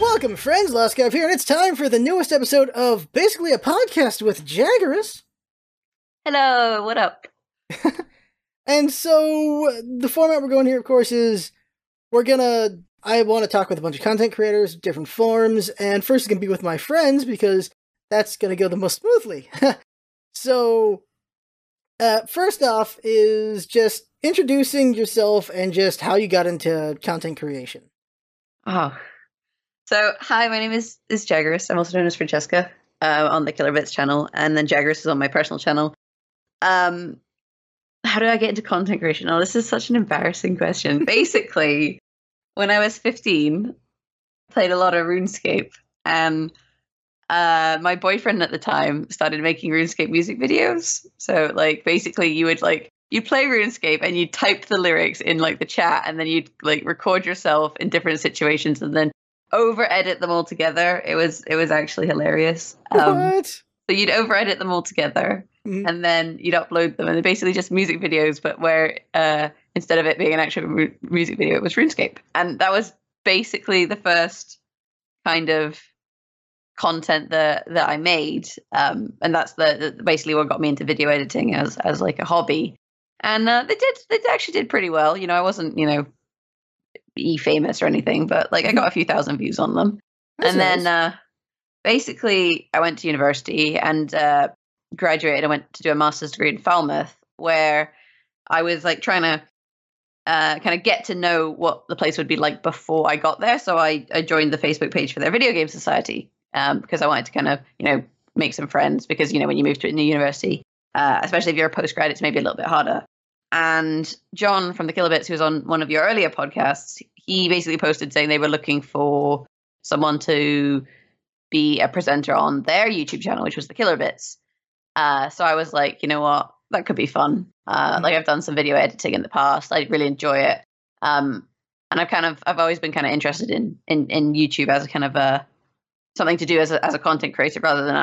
Welcome, friends. Laskov here, and it's time for the newest episode of basically a podcast with Jaggerus. Hello, what up? And so, the format we're going here, of course, is I want to talk with a bunch of content creators, different forms, and first it's going to be with my friends, because that's going to go the most smoothly. So, first off is just introducing yourself and just how you got into content creation. Oh. So, hi, my name is Jaggerus. I'm also known as Francesca on the Killer Bits channel, and then Jaggerus is on my personal channel. How do I get into content creation? Oh, this is such an embarrassing question. Basically, when I was 15, I played a lot of RuneScape, and my boyfriend at the time started making RuneScape music videos. So, like, basically, you would you'd play RuneScape and you'd type the lyrics in the chat, and then you'd record yourself in different situations, and then over-edit them all together. It was actually hilarious. What? So you'd over-edit them all together, and then you'd upload them, and they're basically just music videos, but where instead of it being an actual music video, it was RuneScape. And that was basically the first kind of content that I made, and that's basically what got me into video editing as like a hobby. And they actually did pretty well. You know, I wasn't, you know, famous or anything, but I got a few thousand views on them. That's and nice. Then basically I went to university and graduated. I went to do a master's degree in Falmouth, where I was trying to kind of get to know what the place would be like before I got there. So I joined the Facebook page for their video game society, because I wanted to kind of, you know, make some friends, because, you know, when you move to a new university, especially if you're a postgrad, it's maybe a little bit harder. And John from the Killer Bits, who was on one of your earlier podcasts, he basically posted saying they were looking for someone to be a presenter on their YouTube channel, which was the Killer Bits. So I was like, you know what, that could be fun. I've done some video editing in the past. I really enjoy it. And I've always been kind of interested in YouTube as a kind of something to do as a content creator rather than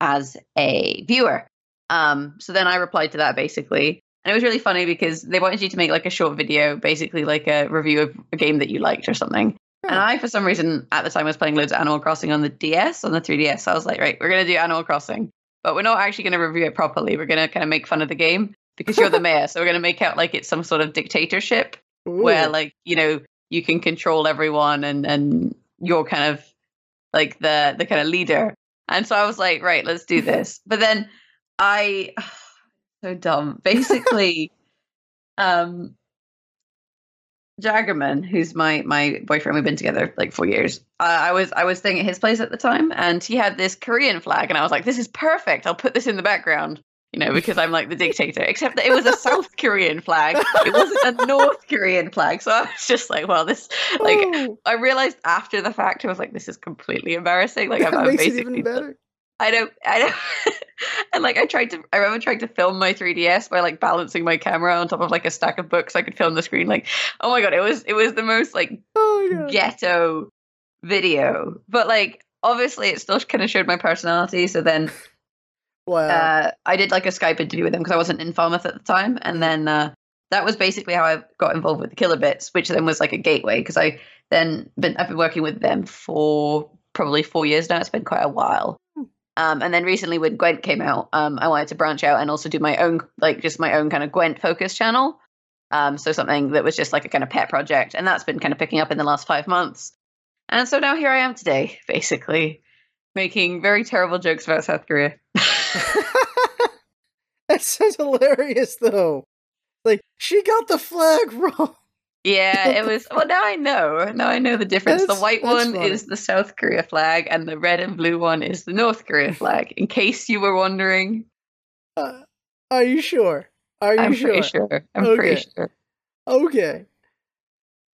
as a viewer. So then I replied to that basically, and it was really funny because they wanted you to make a short video, basically a review of a game that you liked or something. Right. And I, for some reason at the time, was playing loads of Animal Crossing on the 3DS. So I was like, right, we're going to do Animal Crossing, but we're not actually going to review it properly. We're going to kind of make fun of the game because you're the mayor. So we're going to make out it's some sort of dictatorship. Ooh. Where you know, you can control everyone and you're kind of the kind of leader. And so I was like, right, let's do this. But then so dumb. Basically, Jagerman, who's my boyfriend, we've been together 4 years. I was staying at his place at the time, and he had this Korean flag, and I was like, this is perfect. I'll put this in the background, you know, because I'm the dictator. Except that it was a South Korean flag. It wasn't a North Korean flag. So I was just like, well, this, I realized after the fact, I was like, this is completely embarrassing. I'm makes it even better. I don't and I remember trying to film my 3DS by balancing my camera on top of a stack of books so I could film the screen. Oh my god, it was the most ghetto video. But obviously it still kind of showed my personality. So then wow. I did a Skype interview with them because I wasn't in Falmouth at the time, and then that was basically how I got involved with the Killer Bits, which then was a gateway because I've been working with them for probably 4 years now. It's been quite a while. And then recently when Gwent came out, I wanted to branch out and also do my own, just my own kind of Gwent focused channel. So something that was just a kind of pet project. And that's been kind of picking up in the last 5 months. And so now here I am today, basically, making very terrible jokes about South Korea. That sounds hilarious, though. She got the flag wrong. Yeah, it was. Well, now I know. Now I know the difference. The white one is the South Korea flag, and the red and blue one is the North Korea flag. In case you were wondering, are you sure? I'm pretty sure. Okay.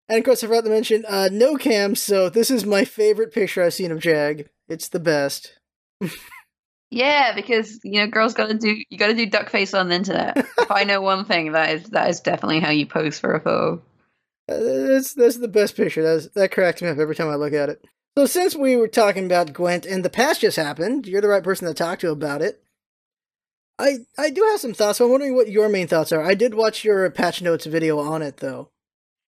And of course, I forgot to mention no cam. So this is my favorite picture I've seen of Jag. It's the best. Yeah, because you know, girls gotta do duck face on the internet. If I know one thing, that is definitely how you pose for a photo. That's the best picture. That cracks me up every time I look at it. So since we were talking about Gwent and the past just happened, you're the right person to talk to about it. I do have some thoughts, so I'm wondering what your main thoughts are. I did watch your patch notes video on it, though.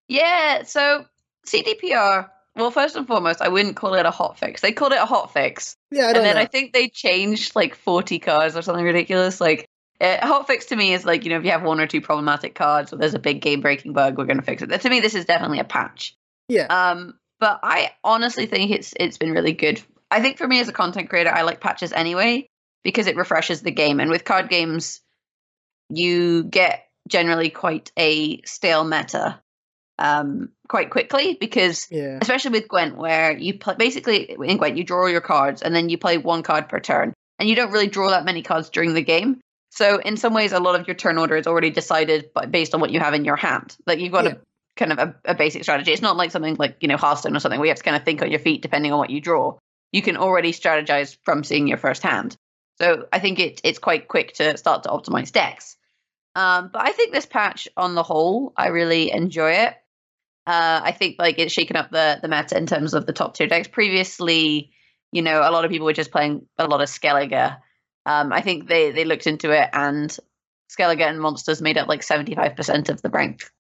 Yeah, so CDPR Well, first and foremost, I wouldn't call it a hotfix. They called it a hotfix. Yeah, I don't know. And then I think they changed like 40 cards or something ridiculous. Like, hotfix to me is like, you know, if you have one or two problematic cards or there's a big game-breaking bug, we're going to fix it. To me, this is definitely a patch. Yeah. But I honestly think it's been really good. I think for me as a content creator, I like patches anyway because it refreshes the game. And with card games, you get generally quite a stale meta quite quickly because, yeah, especially with Gwent, where you play, basically in Gwent, you draw your cards and then you play one card per turn. And you don't really draw that many cards during the game. So in some ways, a lot of your turn order is already decided based on what you have in your hand. Like you've got a kind of a basic strategy. It's not like something like, you know, Hearthstone or something where you have to kind of think on your feet depending on what you draw. You can already strategize from seeing your first hand. So I think it's quite quick to start to optimize decks. But I think this patch on the whole, I really enjoy it. I think like it's shaken up the meta in terms of the top tier decks. Previously, you know, a lot of people were just playing a lot of Skellige. I think they looked into it and Skellige and Monsters made up like 75% of the ranked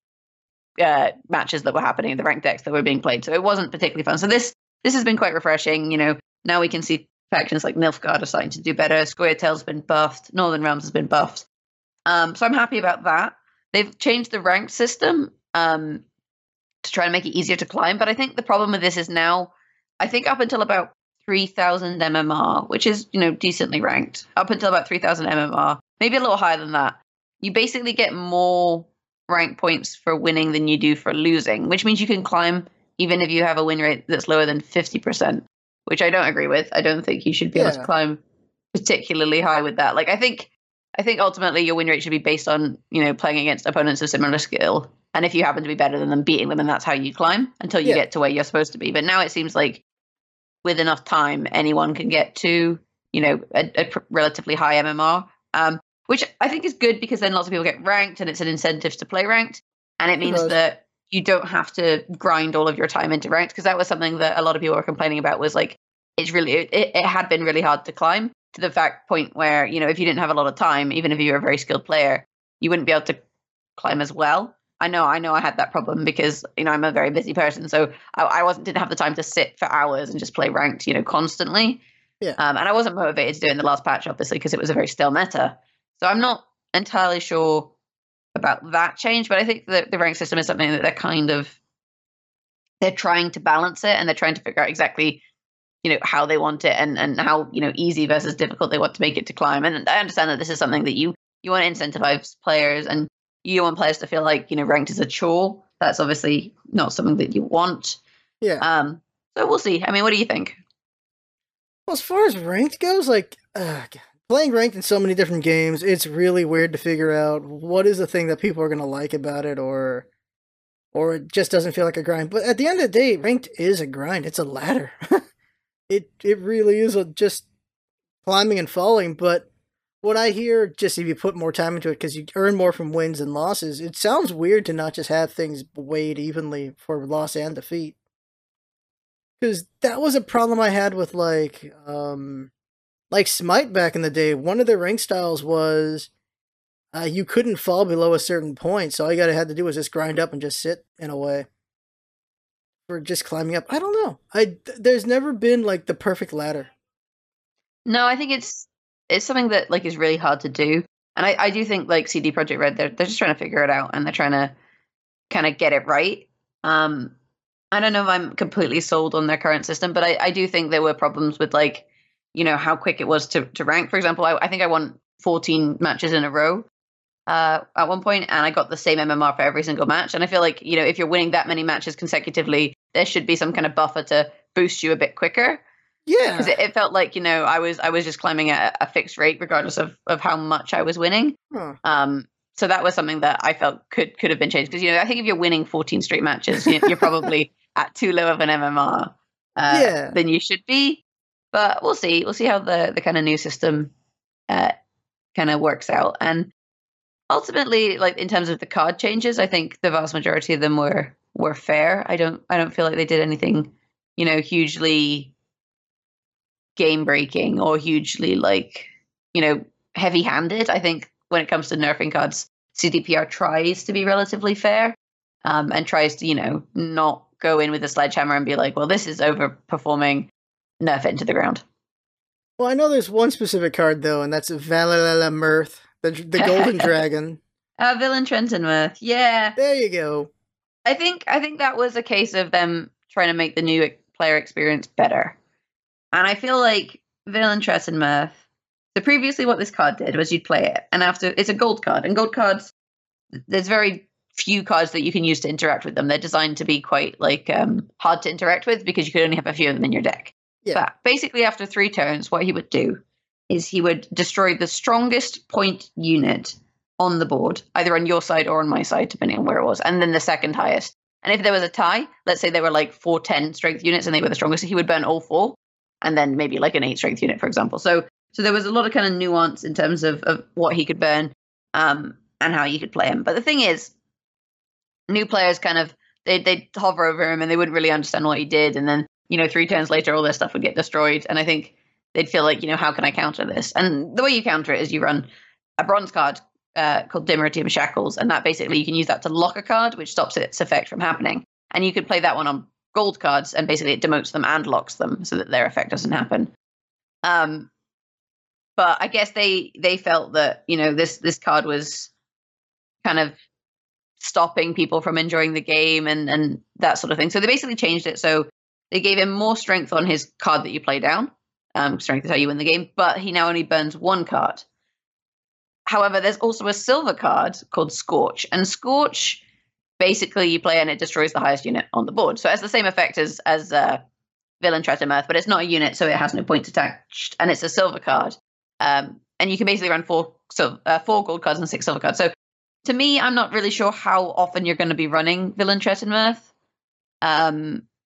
matches that were happening, the ranked decks that were being played. So it wasn't particularly fun. So this has been quite refreshing. You know, now we can see factions like Nilfgaard are starting to do better. Scoia'tael's been buffed. Northern Realms has been buffed. So I'm happy about that. They've changed the rank system to try and make it easier to climb. But I think the problem with this is now, I think up until about 3,000 MMR, which is, you know, decently ranked, up until about 3,000 MMR, maybe a little higher than that, you basically get more rank points for winning than you do for losing, which means you can climb even if you have a win rate that's lower than 50%, which I don't agree with. I don't think you should be able to climb particularly high with that. Like, I think ultimately your win rate should be based on, you know, playing against opponents of similar skill. And if you happen to be better than them, beating them, and that's how you climb until you get to where you're supposed to be. But now it seems like with enough time, anyone can get to, you know, a relatively high MMR, which I think is good because then lots of people get ranked and it's an incentive to play ranked. And it means that you don't have to grind all of your time into ranked, because that was something that a lot of people were complaining about, was like, it had been really hard to climb. To the point where, you know, if you didn't have a lot of time, even if you were a very skilled player, you wouldn't be able to climb as well. I know I had that problem because, you know, I'm a very busy person, so I didn't have the time to sit for hours and just play ranked, you know, constantly. Yeah. And I wasn't motivated to do it in the last patch, obviously, because it was a very stale meta. So I'm not entirely sure about that change, but I think that the rank system is something that they're trying to balance it, and they're trying to figure out exactly, you know, how they want it and how, you know, easy versus difficult they want to make it to climb. And I understand that this is something that you want to incentivize players, and you want players to feel like, you know, ranked is a chore. That's obviously not something that you want. Yeah. So we'll see. I mean, what do you think? Well, as far as ranked goes, like, playing ranked in so many different games, it's really weird to figure out what is the thing that people are going to like about it, or it just doesn't feel like a grind. But at the end of the day, ranked is a grind. It's a ladder. It really is just climbing and falling, but what I hear, just if you put more time into it, because you earn more from wins and losses, it sounds weird to not just have things weighed evenly for loss and defeat. Because that was a problem I had with, like Smite back in the day. One of the rank styles was you couldn't fall below a certain point, so all you had to do was just grind up and just sit in a way. For just climbing up. I don't know. There's never been like the perfect ladder. No, I think it's something that like is really hard to do. And I do think like CD Projekt Red, they're just trying to figure it out, and they're trying to kind of get it right. I don't know if I'm completely sold on their current system, but I do think there were problems with, like, you know, how quick it was to rank. For example, I think I won 14 matches in a row at one point, and I got the same MMR for every single match. And I feel like, you know, if you're winning that many matches consecutively, there should be some kind of buffer to boost you a bit quicker. Yeah. Because it felt like, you know, I was just climbing at a fixed rate regardless of how much I was winning. So that was something that I felt could have been changed. Because, you know, I think if you're winning 14 straight matches, you're probably at too low of an MMR than you should be. But we'll see. We'll see how the kind of new system kind of works out. And ultimately, like in terms of the card changes, I think the vast majority of them were fair. I don't feel like they did anything, you know, hugely game breaking or hugely, like, you know, heavy handed. I think when it comes to nerfing cards, CDPR tries to be relatively fair, and tries to, you know, not go in with a sledgehammer and be like, well, this is overperforming, nerf it into the ground. Well, I know there's one specific card, though, and that's Villentretenmerth, the golden dragon. Villentretenmerth, yeah. There you go. I think that was a case of them trying to make the new player experience better. And I feel like Villentretenmerth, so previously what this card did was you'd play it, and after it's a gold card, and gold cards, there's very few cards that you can use to interact with them. They're designed to be quite like hard to interact with because you could only have a few of them in your deck. Yeah. But basically after 3 turns, what he would do is he would destroy the strongest point unit on the board, either on your side or on my side, depending on where it was, and then the second highest. And if there was a tie, let's say there were like 4 10 strength units and they were the strongest, he would burn all 4, and then maybe like an 8 strength unit, for example. So there was a lot of kind of nuance in terms of what he could burn and how you could play him. But the thing is, new players kind of, they'd hover over him and they wouldn't really understand what he did. And then, you know, 3 turns later, all their stuff would get destroyed. And I think they'd feel like, you know, how can I counter this? And the way you counter it is you run a bronze card called Dimeritium Shackles. And that basically, you can use that to lock a card, which stops its effect from happening. And you could play that one on gold cards, and basically it demotes them and locks them so that their effect doesn't happen. But I guess they felt that, you know, this card was kind of stopping people from enjoying the game and that sort of thing. So they basically changed it. So they gave him more strength on his card that you play down. Strength is how you win the game, but he now only burns 1 card. However, there's also a silver card called Scorch, and Scorch basically you play and it destroys the highest unit on the board. So it has the same effect as Villentretenmerth, but it's not a unit, so it has no points attached, and it's a silver card. And you can basically run 4 gold cards and 6 silver cards. So to me, I'm not really sure how often you're going to be running Villentretenmerth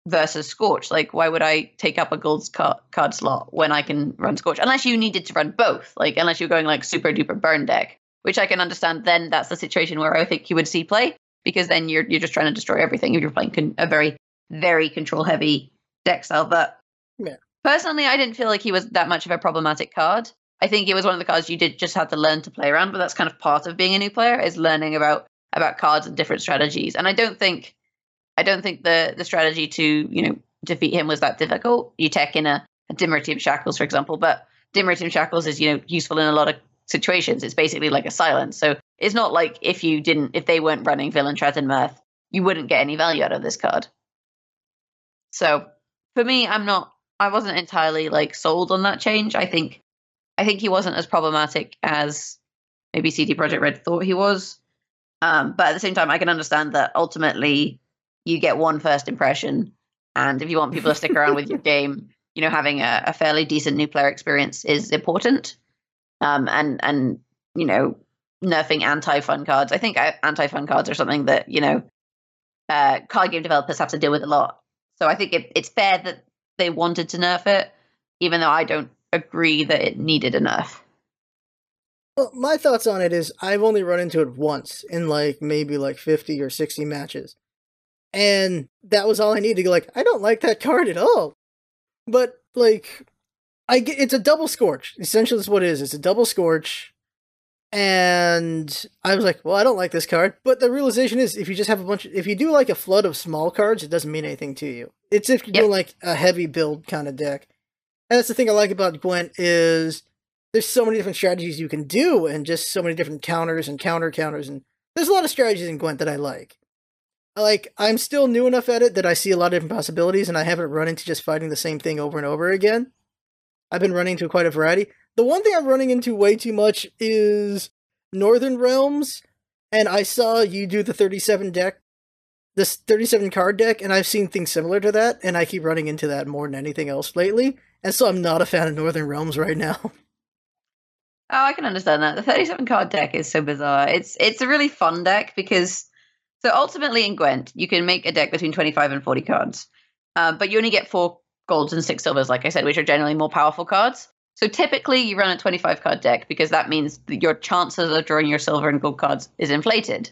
versus Scorch. Like, why would I take up a gold card slot when I can run Scorch? Unless you needed to run both, like unless you're going like super duper burn deck, which I can understand. Then that's the situation where I think you would see play, because then you're just trying to destroy everything if you're playing a very, very control heavy deck style. But yeah. Personally, I didn't feel like he was that much of a problematic card. I think it was one of the cards you did just had to learn to play around, but that's kind of part of being a new player, is learning about cards and different strategies. And I don't think the strategy to, you know, defeat him was that difficult. You tech in a Dimeritium Shackles, for example, but Dimeritium Shackles is, you know, useful in a lot of situations. It's basically like a silence. So it's not like if they weren't running Villentretenmerth, you wouldn't get any value out of this card. So for me, I wasn't entirely like sold on that change. I think he wasn't as problematic as maybe CD Projekt Red thought he was. But at the same time, I can understand that ultimately you get one first impression. And if you want people to stick around with your game, you know, having a fairly decent new player experience is important. And you know, nerfing anti-fun cards. I think anti-fun cards are something that, you know, card game developers have to deal with a lot. So I think it's fair that they wanted to nerf it, even though I don't agree that it needed enough. Well, my thoughts on it is I've only run into it once in like maybe like 50 or 60 matches. And that was all I needed to go, like, I don't like that card at all. But like it's a double Scorch. Essentially that's what it is. It's a double Scorch. And I was like, well, I don't like this card. But the realization is if you do like a flood of small cards, it doesn't mean anything to you. It's if you're doing like a heavy build kind of deck. And that's the thing I like about Gwent is there's so many different strategies you can do, and just so many different counters and counters, and there's a lot of strategies in Gwent that I like. I'm still new enough at it that I see a lot of different possibilities, and I haven't run into just fighting the same thing over and over again. I've been running into quite a variety. The one thing I'm running into way too much is Northern Realms, and I saw you do the 37 deck, this 37 card deck, and I've seen things similar to that, and I keep running into that more than anything else lately. And so I'm not a fan of Northern Realms right now. Oh, I can understand that. The 37 card deck is so bizarre. It's a really fun deck because, so ultimately in Gwent, you can make a deck between 25 and 40 cards. But you only get 4 golds and 6 silvers, like I said, which are generally more powerful cards. So typically you run a 25 card deck because that means that your chances of drawing your silver and gold cards is inflated.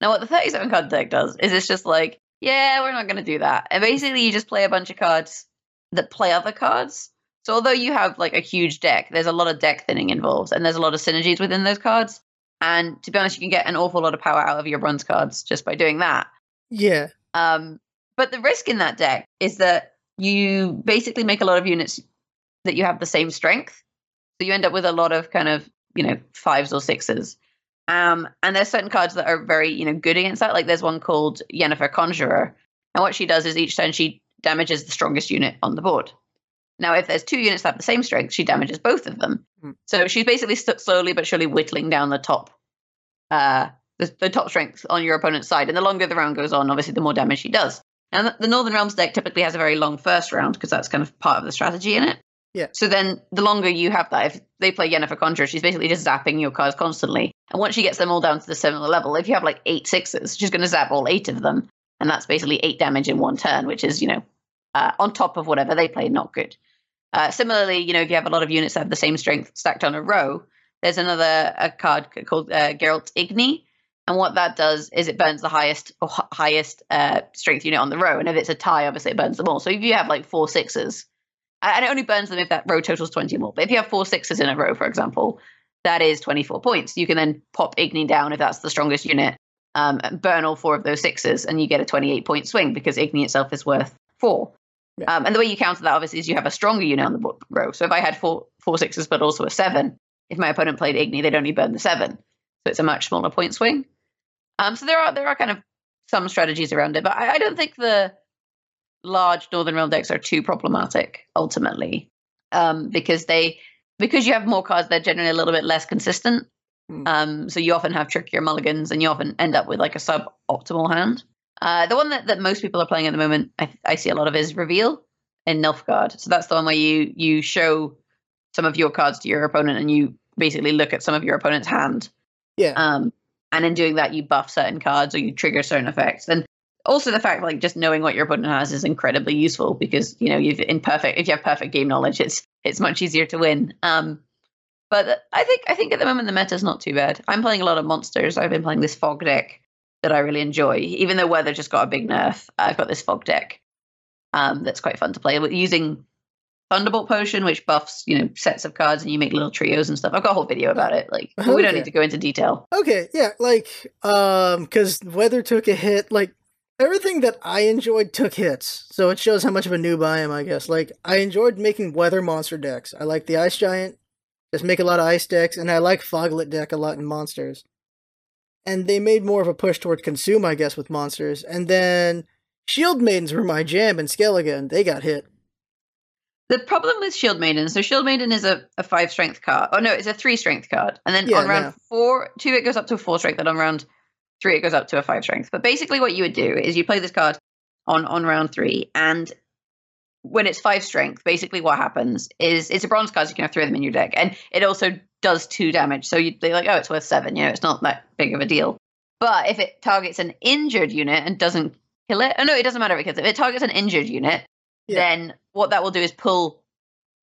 Now what the 37 card deck does is it's just like, yeah, we're not going to do that. And basically you just play a bunch of cards that play other cards. So although you have like a huge deck, there's a lot of deck thinning involved, and there's a lot of synergies within those cards. And to be honest, you can get an awful lot of power out of your bronze cards just by doing that. Yeah. But the risk in that deck is that you basically make a lot of units that you have the same strength. So you end up with a lot of kind of, you know, fives or sixes. And there's certain cards that are very, you know, good against that. Like there's one called Yennefer Conjurer. And what she does is each turn she damages the strongest unit on the board. Now, if there's two units that have the same strength, she damages both of them. So she's basically slowly but surely whittling down the top strength on your opponent's side. And the longer the round goes on, obviously, the more damage she does. And the Northern Realms deck typically has a very long first round because that's kind of part of the strategy in it. Yeah. So then the longer you have that, if they play Yennefer Conjurer, she's basically just zapping your cards constantly. And once she gets them all down to the similar level, if you have like 8 sixes, she's going to zap all 8 of them. And that's basically 8 damage in one turn, which is, you know, on top of whatever they play, not good. Similarly, you know, if you have a lot of units that have the same strength stacked on a row, there's a card called Geralt's Igni. And what that does is it burns the highest strength unit on the row. And if it's a tie, obviously it burns them all. So if you have like 4 sixes, and it only burns them if that row totals 20 more. But if you have 4 sixes in a row, for example, that is 24 points. You can then pop Igni down if that's the strongest unit, and burn all 4 of those 6s, and you get a 28-point swing because Igni itself is worth 4. Yeah. And the way you counter that, obviously, is you have a stronger unit on the row. So if I had four 6s but also a 7, if my opponent played Igni, they'd only burn the 7. So it's a much smaller point swing. So there are kind of some strategies around it, but I don't think the large Northern Realm decks are too problematic ultimately, because you have more cards, they're generally a little bit less consistent. So you often have trickier mulligans, and you often end up with like a sub-optimal hand. The one that most people are playing at the moment, I see a lot of, is Reveal in Nilfgaard. So that's the one where you show some of your cards to your opponent, and you basically look at some of your opponent's hand. Yeah. And in doing that, you buff certain cards or you trigger certain effects. And also the fact, like, just knowing what your opponent has is incredibly useful because, you know, if you have perfect game knowledge, it's much easier to win. But I think at the moment the meta's not too bad. I'm playing a lot of monsters. I've been playing this fog deck that I really enjoy. Even though weather just got a big nerf, I've got this fog deck that's quite fun to play with, using Thunderbolt potion, which buffs, you know, sets of cards, and you make little trios and stuff. I've got a whole video about it. Like, but we don't need to go into detail. Okay, yeah, like, because weather took a hit. Like, everything that I enjoyed took hits, so it shows how much of a noob I am, I guess. Like, I enjoyed making weather monster decks. I like the Ice Giant. Just make a lot of ice decks, and I like Foglet deck a lot in monsters. And they made more of a push toward consume, I guess, with monsters. And then Shield Maidens were my jam in Skellige, and they got hit. The problem with Shield Maiden, so Shield Maiden is a 5-strength card. Oh, no, it's a 3-strength card. And then on round 4, 2, it goes up to a 4-strength. And on round 3, it goes up to a 5-strength. But basically what you would do is you play this card on round 3. And when it's 5-strength, basically what happens is it's a bronze card, so you can have 3 of them in your deck. And it also does 2 damage. So they're like, oh, it's worth 7. You know, it's not that big of a deal. But if it targets an injured unit and doesn't kill it. Oh, no, it doesn't matter if it kills it. If it targets an injured unit, then what that will do is pull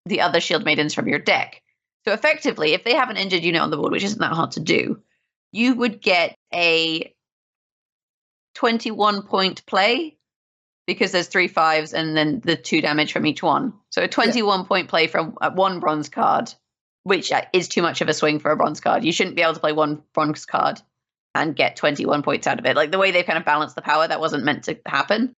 the other Shield Maidens from your deck. So effectively, if they have an injured unit on the board, which isn't that hard to do, you would get a 21-point play because there's 3 5s and then the 2 damage from each one. So a 21-point play from one bronze card, which is too much of a swing for a bronze card. You shouldn't be able to play one bronze card and get 21 points out of it. Like, the way they've kind of balanced the power, that wasn't meant to happen.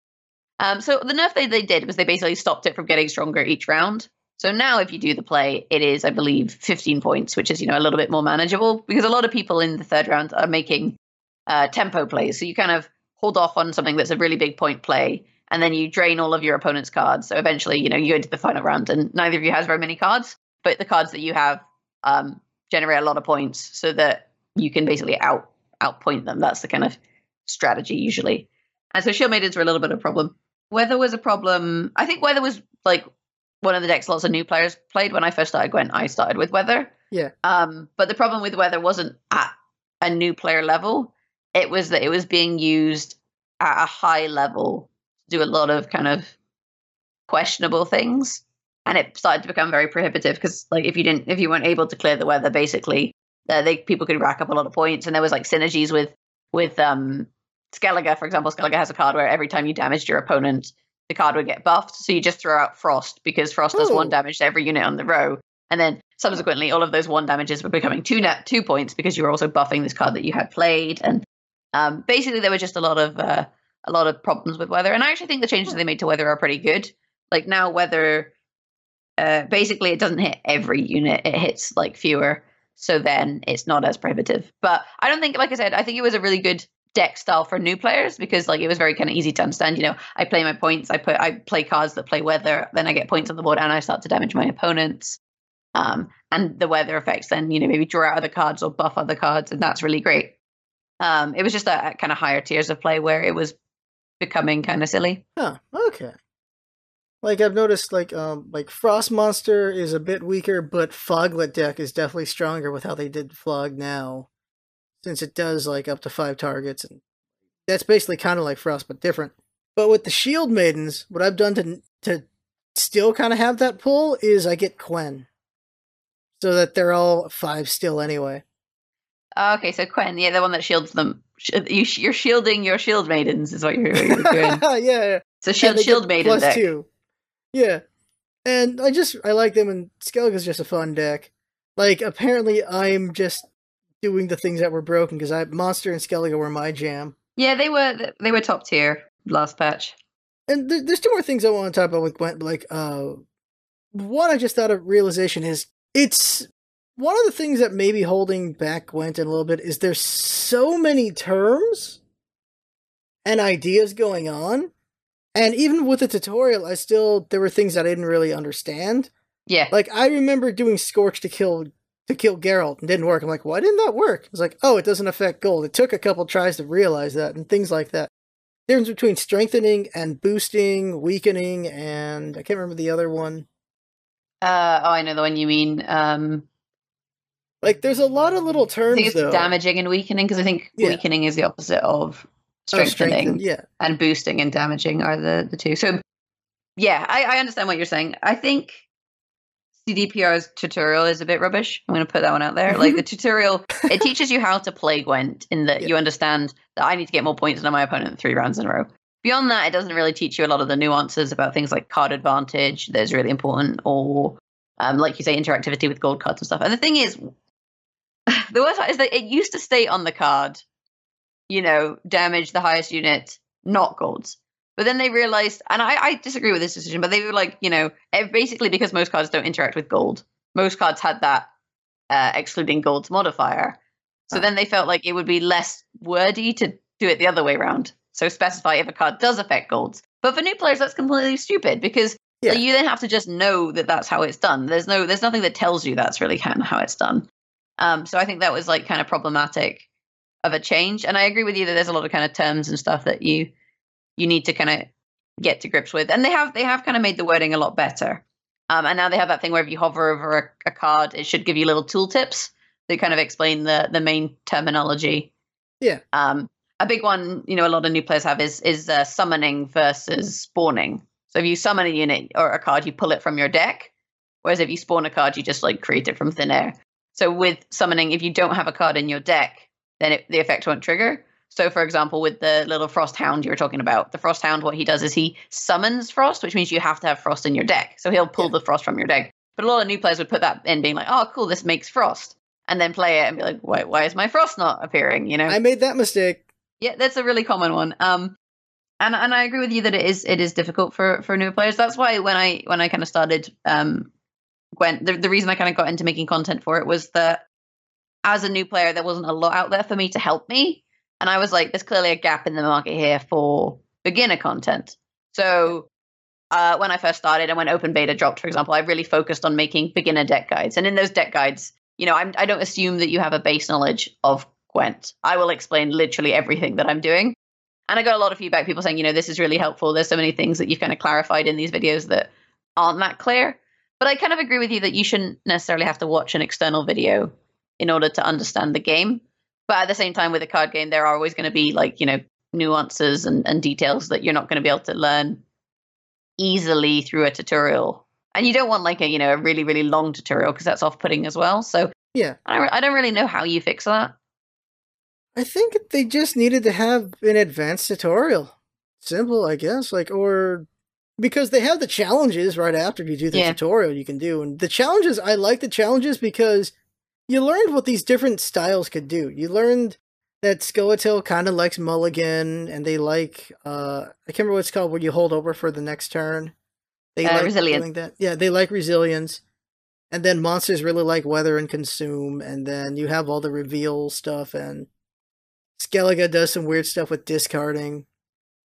So the nerf they did was they basically stopped it from getting stronger each round. So now if you do the play, it is, I believe, 15 points, which is, you know, a little bit more manageable because a lot of people in the third round are making tempo plays. So you kind of hold off on something that's a really big point play, and then you drain all of your opponent's cards. So eventually, you know, you go into the final round and neither of you has very many cards, but the cards that you have generate a lot of points so that you can basically outpoint them. That's the kind of strategy usually. And so Shield Maidens were a little bit of a problem. Weather was a problem. I think Weather was like one of the decks lots of new players played. When I first started Gwent, I started with Weather. Yeah. But the problem with Weather wasn't at a new player level. It was that it was being used at a high level to do a lot of kind of questionable things. And it started to become very prohibitive because, like, if you weren't able to clear the Weather, basically, people could rack up a lot of points. And there was like synergies with Skellige, for example. Skellige has a card where every time you damaged your opponent, the card would get buffed. So you just throw out Frost because Frost does 1 damage to every unit on the row. And then subsequently, all of those 1 damages were becoming 2 points because you were also buffing this card that you had played. And basically, there were just a lot of a lot of problems with weather. And I actually think the changes they made to weather are pretty good. Like now weather, basically it doesn't hit every unit. It hits like fewer. So then it's not as prohibitive. But I don't think, like I said, I think it was a really good deck style for new players because like it was very kind of easy to understand. You know, I play my points. I play cards that play weather. Then I get points on the board and I start to damage my opponents. And the weather effects then, you know, maybe draw out other cards or buff other cards. And that's really great. It was just that kind of higher tiers of play where it was becoming kind of silly. Huh, okay. Like I've noticed, like Frost Monster is a bit weaker, but Foglet deck is definitely stronger with how they did Fog now, since it does like up to 5 targets, and that's basically kind of like Frost but different. But with the Shield Maidens, what I've done to still kind of have that pull is I get Quen, so that they're all 5 still anyway. Okay, so Quen, yeah, the one that shields them. You're shielding your Shield Maidens is what you're doing. Yeah. So shield maiden plus deck. +2. Yeah, and I like them, and Skellige is just a fun deck. Like apparently I'm just doing the things that were broken because Monster and Skellige were my jam. Yeah, they were top tier last patch. And there's 2 more things I want to talk about with Gwent. Like one I just thought of realization is it's. One of the things that may be holding back Gwent in a little bit is there's so many terms and ideas going on. And even with the tutorial, there were things that I didn't really understand. Yeah. Like I remember doing Scorch to kill Geralt and didn't work. I'm like, why didn't that work? It's like, oh, it doesn't affect gold. It took a couple tries to realize that and things like that. The difference between strengthening and boosting, weakening, and I can't remember the other one. Oh, I know the one you mean. Like, there's a lot of little terms, I think it's though. Damaging and weakening, because I think weakening is the opposite of strengthening. And boosting and damaging are the 2. So, yeah, I understand what you're saying. I think CDPR's tutorial is a bit rubbish. I'm going to put that one out there. Like, the tutorial, it teaches you how to play Gwent in that you understand that I need to get more points than my opponent 3 rounds in a row. Beyond that, it doesn't really teach you a lot of the nuances about things like card advantage that is really important, or, like you say, interactivity with gold cards and stuff. And the thing is... the worst part is that it used to stay on the card, you know, damage the highest unit, not golds. But then they realized, and I disagree with this decision, but they were like, you know, basically because most cards don't interact with gold, most cards had that excluding golds modifier. So then they felt like it would be less wordy to do it the other way around. So specify if a card does affect golds. But for new players, that's completely stupid because like, you then have to just know that that's how it's done. There's nothing that tells you that's really kind of how it's done. So I think that was like kind of problematic of a change. And I agree with you that there's a lot of kind of terms and stuff that you need to kind of get to grips with. And they have kind of made the wording a lot better. And now they have that thing where if you hover over a card, it should give you little tooltips that kind of explain the main terminology. Yeah. A big one, you know, a lot of new players have is summoning versus spawning. So if you summon a unit or a card, you pull it from your deck. Whereas if you spawn a card, you just like create it from thin air. So with summoning, if you don't have a card in your deck, then the effect won't trigger. So, for example, with the little Frost Hound you were talking about, the Frost Hound, what he does is he summons Frost, which means you have to have Frost in your deck. So he'll pull the Frost from your deck. But a lot of new players would put that in being like, oh, cool, this makes Frost. And then play it and be like, why is my Frost not appearing? You know, I made that mistake. Yeah, that's a really common one. And I agree with you that it is difficult for new players. That's why when I kind of started Gwent, the reason I kind of got into making content for it was that as a new player, there wasn't a lot out there for me to help me. And I was like, there's clearly a gap in the market here for beginner content. So when I first started and when open beta dropped, for example, I really focused on making beginner deck guides. And in those deck guides, you know, I don't assume that you have a base knowledge of Gwent. I will explain literally everything that I'm doing. And I got a lot of feedback, people saying, you know, this is really helpful. There's so many things that you've kind of clarified in these videos that aren't that clear. But I kind of agree with you that you shouldn't necessarily have to watch an external video in order to understand the game. But at the same time, with a card game, there are always going to be like, you know, nuances and details that you're not going to be able to learn easily through a tutorial. And you don't want like a, you know, a really, really long tutorial because that's off-putting as well. So yeah, I don't really know how you fix that. I think they just needed to have an advanced tutorial. Simple, I guess, like, or... because they have the challenges right after you do the tutorial you can do. And the challenges, I like the challenges because you learned what these different styles could do. You learned that Scoia'tael kind of likes mulligan, and they like I can't remember what it's called when you hold over for the next turn. They like resilience. Doing that. Yeah, they like resilience. And then monsters really like weather and consume, and then you have all the reveal stuff, and Skellige does some weird stuff with discarding.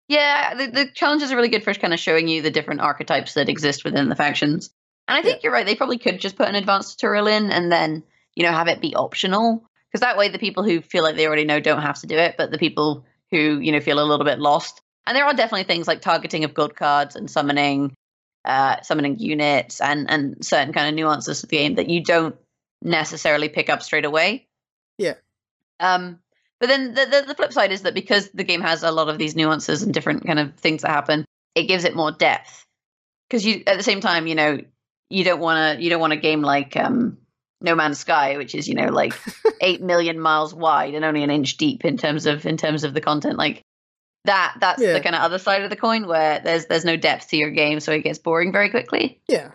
Yeah, the challenges are really good for kind of showing you the different archetypes that exist within the factions. And I think you're right, they probably could just put an advanced tutorial in and then, you know, have it be optional. Because that way the people who feel like they already know don't have to do it, but the people who, you know, feel a little bit lost. And there are definitely things like targeting of gold cards and summoning units and certain kind of nuances of the game that you don't necessarily pick up straight away. Yeah. But then the flip side is that because the game has a lot of these nuances and different kind of things that happen, it gives it more depth. Because you at the same time, you know, you don't want a game like No Man's Sky, which is, you know, like 8 million miles wide and only an inch deep in terms of the content. Like that's the kind of other side of the coin where there's no depth to your game, so it gets boring very quickly. Yeah.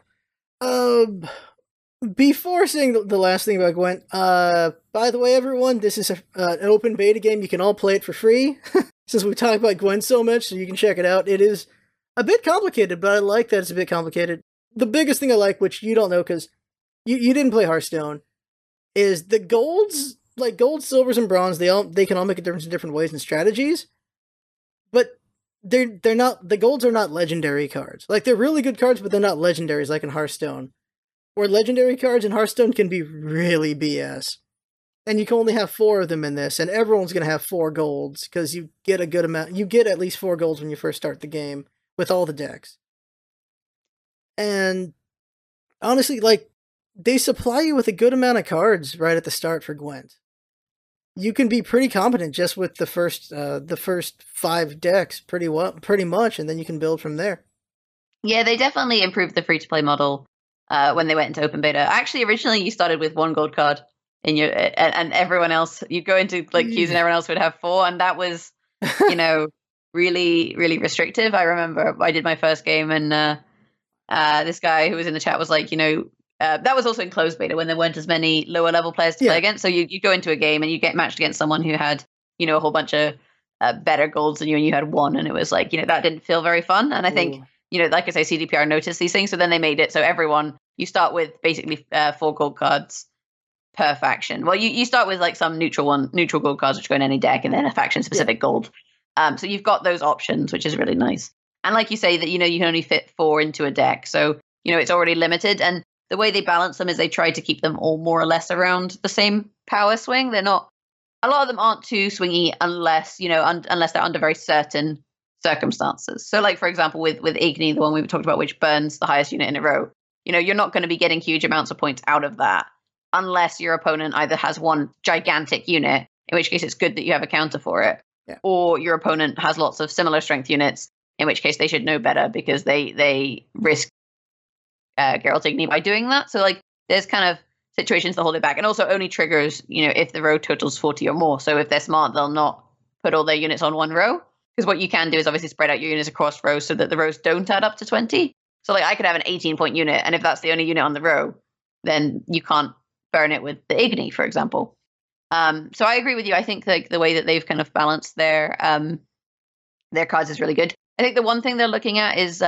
Before saying the last thing about Gwent, by the way, everyone, this is an open beta game. You can all play it for free. Since we've talked about Gwent so much, so you can check it out. It is a bit complicated, but I like that it's a bit complicated. The biggest thing I like, which you don't know because you didn't play Hearthstone, is the golds, like gold, silvers, and bronze, they can all make a difference in different ways and strategies. But the golds are not legendary cards. Like, they're really good cards, but they're not legendaries like in Hearthstone. Where legendary cards in Hearthstone can be really BS. And you can only have 4 of them in this, and everyone's going to have 4 golds, because you get a good amount, you get at least 4 golds when you first start the game, with all the decks. And honestly, like, they supply you with a good amount of cards right at the start for Gwent. You can be pretty competent just with the first 5 decks, pretty much, and then you can build from there. Yeah, they definitely improved the free-to-play model when they went into open beta. Actually, originally you started with 1 gold card, and everyone else you'd go into like queues, and everyone else would have 4, and that was, you know, really, really restrictive. I remember I did my first game, and this guy who was in the chat was like, you know. That was also in closed beta when there weren't as many lower level players to play against. So you go into a game and you get matched against someone who had, you know, a whole bunch of better golds than you, and you had 1, and it was like, you know, that didn't feel very fun. And I think, you know, like I say, CDPR noticed these things, so then they made it so everyone, you start with basically 4 gold cards per faction. Well, you start with like some neutral gold cards which go in any deck, and then a faction specific gold. So you've got those options, which is really nice. And like you say, that, you know, you can only fit 4 into a deck, so you know it's already limited. And the way they balance them is they try to keep them all more or less around the same power swing. They're not, a lot of them aren't too swingy unless, you know, unless they're under very certain circumstances. So like, for example, with Igni, the one we talked about, which burns the highest unit in a row, you know, you're not going to be getting huge amounts of points out of that unless your opponent either has 1 gigantic unit, in which case it's good that you have a counter for it, or your opponent has lots of similar strength units, in which case they should know better because they risk Geralt's Igni by doing that. So like there's kind of situations that hold it back, and also only triggers, you know, if the row totals 40 or more. So if they're smart, they'll not put all their units on one row, because what you can do is obviously spread out your units across rows so that the rows don't add up to 20. So like I could have an 18-point unit, and if that's the only unit on the row, then you can't burn it with the Igni, for example. So I agree with you. I think like the way that they've kind of balanced their cards is really good. I think the one thing they're looking at is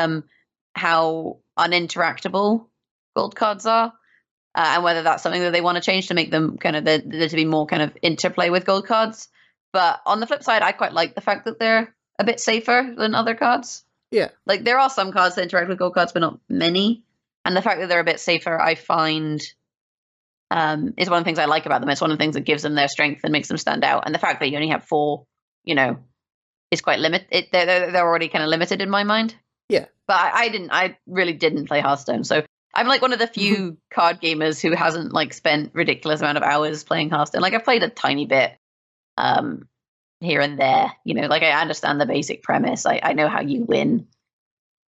how uninteractable gold cards are, and whether that's something that they want to change to make them kind of there to be more kind of interplay with gold cards. But on the flip side, I quite like the fact that they're a bit safer than other cards. Yeah, like there are some cards that interact with gold cards, but not many. And the fact that they're a bit safer, I find, is one of the things I like about them. It's one of the things that gives them their strength and makes them stand out. And the fact that you only have 4, you know, is quite limited. They're already kind of limited in my mind. Yeah. But I really didn't play Hearthstone. So I'm like one of the few card gamers who hasn't like spent ridiculous amount of hours playing Hearthstone. Like I've played a tiny bit here and there, you know, like I understand the basic premise. I know how you win,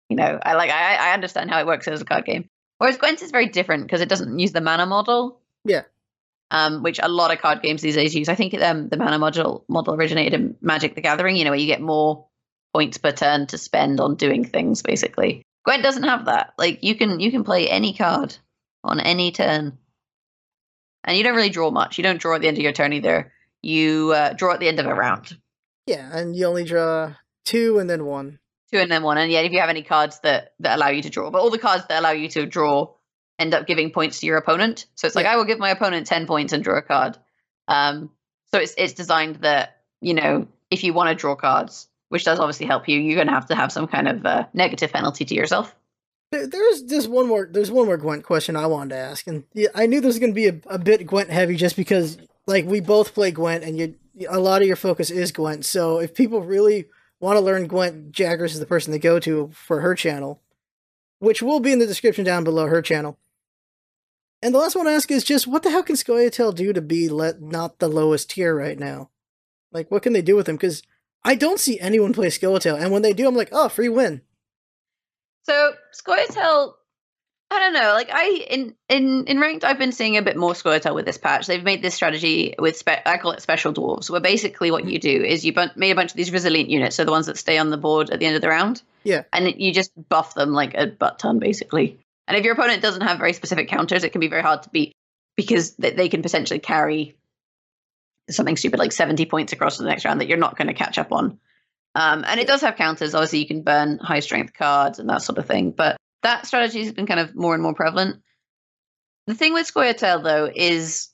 you know, I understand how it works as a card game. Whereas Gwent is very different because it doesn't use the mana model. Yeah. Which a lot of card games these days use. I think the mana model originated in Magic the Gathering, you know, where you get more points per turn to spend on doing things, basically. Gwent doesn't have that. Like you can play any card on any turn, and you don't really draw much. You don't draw at the end of your turn either. you draw at the end of a round. Yeah, and you only draw two and then one. Two and then one, and yeah, if you have any cards that allow you to draw. But all the cards that allow you to draw end up giving points to your opponent. So it's like, I will give my opponent 10 points and draw a card. So it's designed that, you know, if you want to draw cards, which does obviously help you, you're going to have some kind of negative penalty to yourself. There's one more Gwent question I wanted to ask, and I knew there was going to be a bit Gwent heavy just because, like, we both play Gwent, and a lot of your focus is Gwent. So if people really want to learn Gwent, Jaggerus is the person to go to for her channel, which will be in the description down below, her channel. And the last one I ask is just, what the hell can Scoia'tael do to be not the lowest tier right now? Like, what can they do with him? Because I don't see anyone play Scoia'tael, and when they do, I'm like, oh, free win. So Scoia'tael, I don't know. Like, in ranked, I've been seeing a bit more Scoia'tael with this patch. They've made this strategy with I call it special dwarves, where basically what you do is you made a bunch of these resilient units, so the ones that stay on the board at the end of the round. Yeah, and you just buff them like a butt ton, basically. And if your opponent doesn't have very specific counters, it can be very hard to beat because they can potentially carry something stupid like 70 points across to the next round that you're not going to catch up on. And it does have counters. Obviously, you can burn high strength cards and that sort of thing. But that strategy has been kind of more and more prevalent. The thing with Scoia'tael, though, is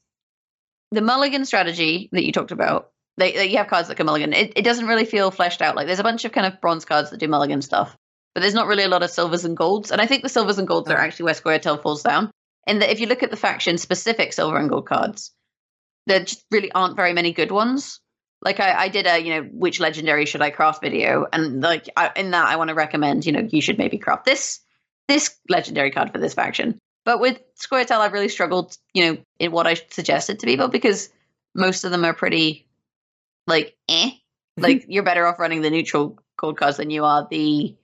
the mulligan strategy that you talked about. You have cards that can mulligan. It doesn't really feel fleshed out. Like, there's a bunch of kind of bronze cards that do mulligan stuff, but there's not really a lot of silvers and golds. And I think the silvers and golds are actually where Scoia'tael falls down. And that if you look at the faction-specific silver and gold cards, there just really aren't very many good ones. Like, I did a, you know, which legendary should I craft video? And, like, in that I want to recommend, you know, you should maybe craft this legendary card for this faction. But with Scoia'tael, I've really struggled, you know, in what I suggested to people because most of them are pretty... like, eh. Like, you're better off running the neutral gold cards than you are the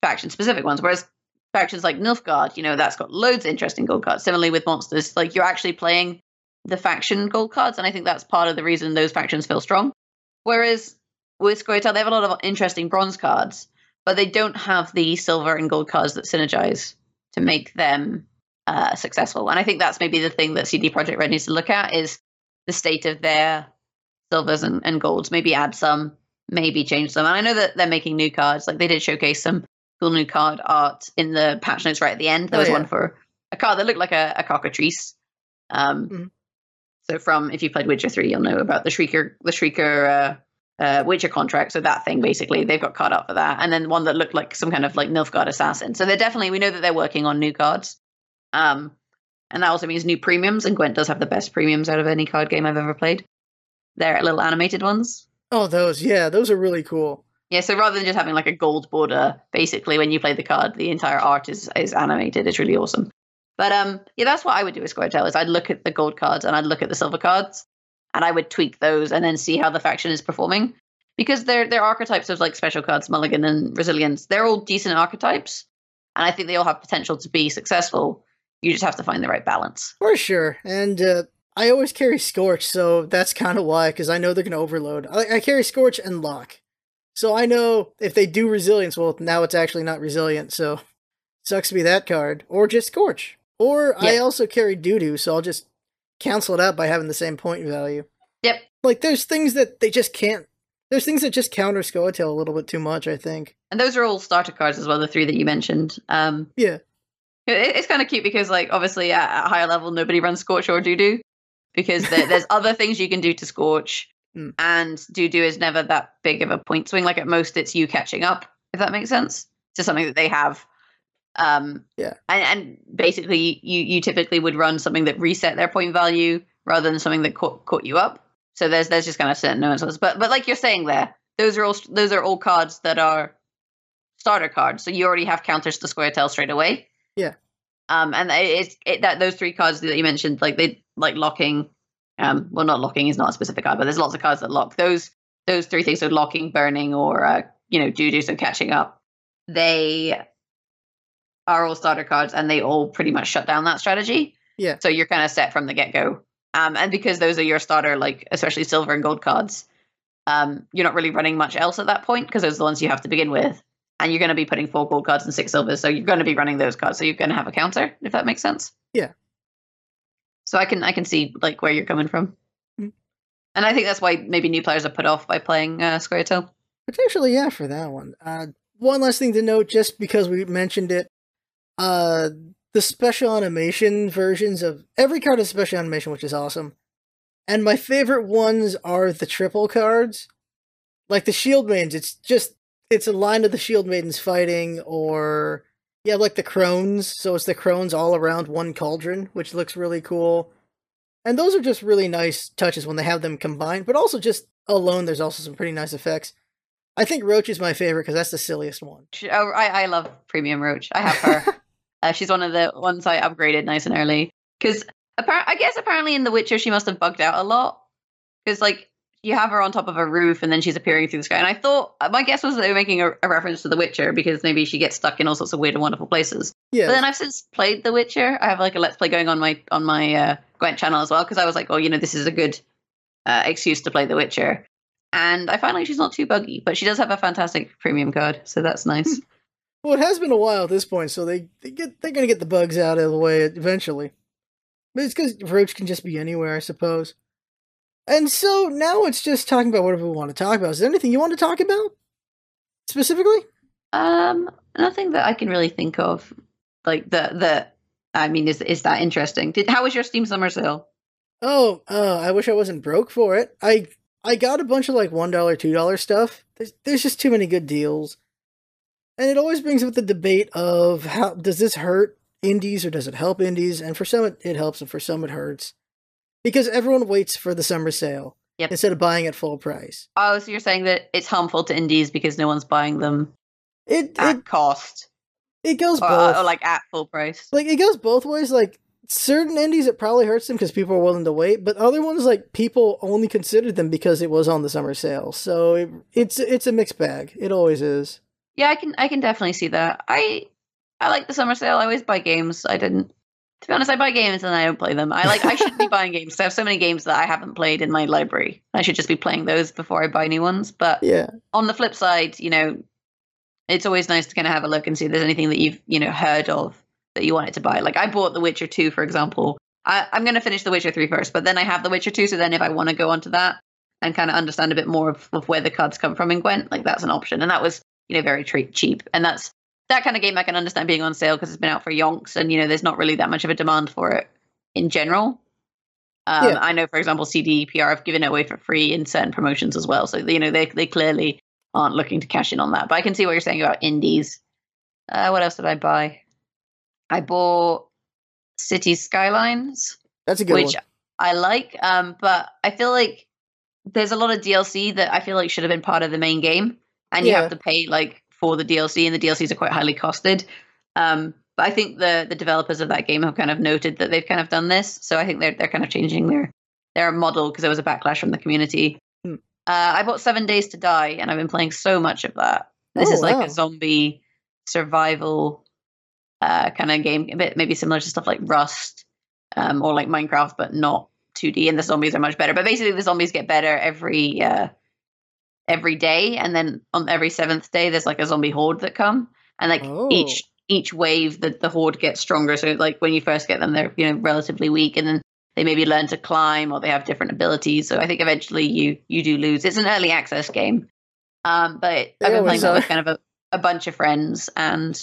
faction-specific ones. Whereas factions like Nilfgaard, you know, that's got loads of interesting gold cards. Similarly with monsters, like, you're actually playing the faction gold cards, and I think that's part of the reason those factions feel strong. Whereas with Scoia'tael, they have a lot of interesting bronze cards, but they don't have the silver and gold cards that synergize to make them successful. And I think that's maybe the thing that CD Projekt Red needs to look at is the state of their silvers and golds, maybe add some, maybe change some. And I know that they're making new cards. Like, they did showcase some cool new card art in the patch notes right at the end. There was one for a card that looked like a cockatrice. So from, if you played Witcher 3, you'll know about the Shrieker Witcher contract. So that thing, basically, they've got card art for that. And then one that looked like some kind of like Nilfgaard assassin. So they're definitely, we know that they're working on new cards. And that also means new premiums, and Gwent does have the best premiums out of any card game I've ever played. They're little animated ones. Oh, those. Yeah, those are really cool. Yeah, so rather than just having like a gold border, basically when you play the card, the entire art is animated. It's really awesome. But yeah, that's what I would do with Scoia'tael is I'd look at the gold cards and I'd look at the silver cards, and I would tweak those and then see how the faction is performing. Because their archetypes of like special cards, mulligan and resilience, they're all decent archetypes, and I think they all have potential to be successful. You just have to find the right balance. For sure. And I always carry Scorch, so that's kind of why, because I know they're going to overload. I carry Scorch and Lock. So I know if they do Resilience, well, now it's actually not Resilient, so sucks to be that card. Or just Scorch. Or I also carry Doo-Doo, so I'll just cancel it out by having the same point value. Yep. Like, there's things that they just can't. There's things that just counter Scoia'tael a little bit too much, I think. And those are all starter cards as well, the three that you mentioned. Yeah. It's kind of cute because, like, obviously at a higher level, nobody runs Scorch or Doo-Doo because there's other things you can do to Scorch, and Doo-Doo is never that big of a point swing. Like, at most, it's you catching up, if that makes sense, to something that they have. And basically, you typically would run something that reset their point value rather than something that caught you up. So there's just kind of certain nuances. But like you're saying there, those are all cards that are starter cards. So you already have counters to Scoia'tael straight away. Yeah, and those three cards that you mentioned, like they like locking. Well, not locking is not a specific card, but there's lots of cards that lock. Those three things, so locking, burning, or you know, Doo-Doo, so catching up. They are all starter cards, and they all pretty much shut down that strategy. Yeah. So you're kind of set from the get go. And because those are your starter, like especially silver and gold cards, you're not really running much else at that point because those are the ones you have to begin with. And you're going to be putting 4 gold cards and 6 silvers, so you're going to be running those cards, so you're going to have a counter, if that makes sense. Yeah. So I can see like where you're coming from. Mm-hmm. And I think that's why maybe new players are put off by playing Scoia'tael. Potentially, yeah, for that one. One last thing to note, just because we mentioned it, the special animation versions of every card has special animation, which is awesome. And my favorite ones are the triple cards. Like the Shield Maidens, it's a line of the Shield Maidens fighting, or yeah, like the Crones, so it's the Crones all around one cauldron, which looks really cool. And those are just really nice touches when they have them combined, but also just alone there's also some pretty nice effects. I think Roach is my favorite because that's the silliest one. Oh, I love Premium Roach. I have her. She's one of the ones I upgraded nice and early. Because apparently in The Witcher she must have bugged out a lot. Because like you have her on top of a roof and then she's appearing through the sky. And I thought, my guess was that they were making a reference to The Witcher because maybe she gets stuck in all sorts of weird and wonderful places. Yeah. But then I've since played The Witcher. I have like a Let's Play going on my Gwent channel as well because I was like, oh, you know, this is a good excuse to play The Witcher. And I find like she's not too buggy, but she does have a fantastic premium card, so that's nice. Well, it has been a while at this point, so they're going to get the bugs out of the way eventually. But it's because Roach can just be anywhere, I suppose. And so now it's just talking about whatever we want to talk about. Is there anything you want to talk about specifically? Nothing that I can really think of. Like is that interesting? How was your Steam Summer Sale? Oh, I wish I wasn't broke for it. I got a bunch of like $1, $2 stuff. There's just too many good deals. And it always brings up the debate of how does this hurt indies or does it help indies? And for some it helps and for some it hurts. Because everyone waits for the summer sale instead of buying at full price. Oh, so you're saying that it's harmful to indies because no one's buying them at cost. It goes both. Or like at full price. Like it goes both ways. Like certain indies, it probably hurts them because people are willing to wait, but other ones, like, people only considered them because it was on the summer sale. So it's a mixed bag. It always is. Yeah, I can definitely see that. I like the summer sale. I always buy games. To be honest, I buy games and I don't play them. I shouldn't be buying games. I have so many games that I haven't played in my library. I should just be playing those before I buy new ones. But yeah. On the flip side, you know, it's always nice to kind of have a look and see if there's anything that you've, you know, heard of that you wanted to buy. Like I bought The Witcher 2, for example. I'm going to finish The Witcher 3 first, but then I have The Witcher 2, so then if I want to go onto that and kind of understand a bit more of where the cards come from in Gwent, like that's an option. And that was, you know, very cheap. And that's that kind of game I can understand being on sale because it's been out for yonks and, you know, there's not really that much of a demand for it in general. Yeah. I know, for example, CD PR have given it away for free in certain promotions as well. So, you know, they clearly aren't looking to cash in on that. But I can see what you're saying about indies. What else did I buy? I bought City Skylines. That's a good one. Which I like, but I feel like there's a lot of DLC that I feel like should have been part of the main game, and you have to pay like for the DLC, and the DLCs are quite highly costed. But I think the developers of that game have kind of noted that they've kind of done this, so I think they're kind of changing their model because there was a backlash from the community. Hmm. I bought 7 Days to Die, and I've been playing so much of that. This is like a zombie survival kind of game, a bit maybe similar to stuff like Rust or like Minecraft, but not 2D, and the zombies are much better. But basically the zombies get better every day, and then on every 7th day there's like a zombie horde that come, and like each wave the horde gets stronger. So like when you first get them they're, you know, relatively weak, and then they maybe learn to climb or they have different abilities. So I think eventually you do lose. It's an early access game, but I've been playing that with kind of a bunch of friends, and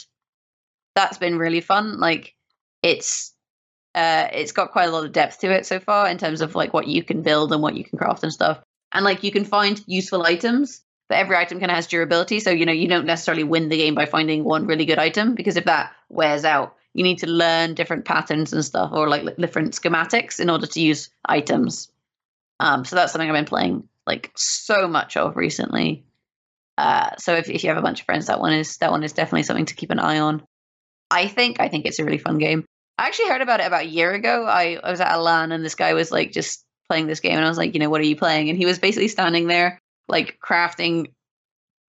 that's been really fun. Like it's got quite a lot of depth to it so far in terms of like what you can build and what you can craft and stuff. And like you can find useful items, but every item kind of has durability. So, you know, you don't necessarily win the game by finding one really good item, because if that wears out, you need to learn different patterns and stuff, or like different schematics in order to use items. So that's something I've been playing like so much of recently. So if you have a bunch of friends, that one is definitely something to keep an eye on. I think it's a really fun game. I actually heard about it about a year ago. I was at a LAN and this guy was like just playing this game, and I was like, you know, what are you playing? And he was basically standing there like crafting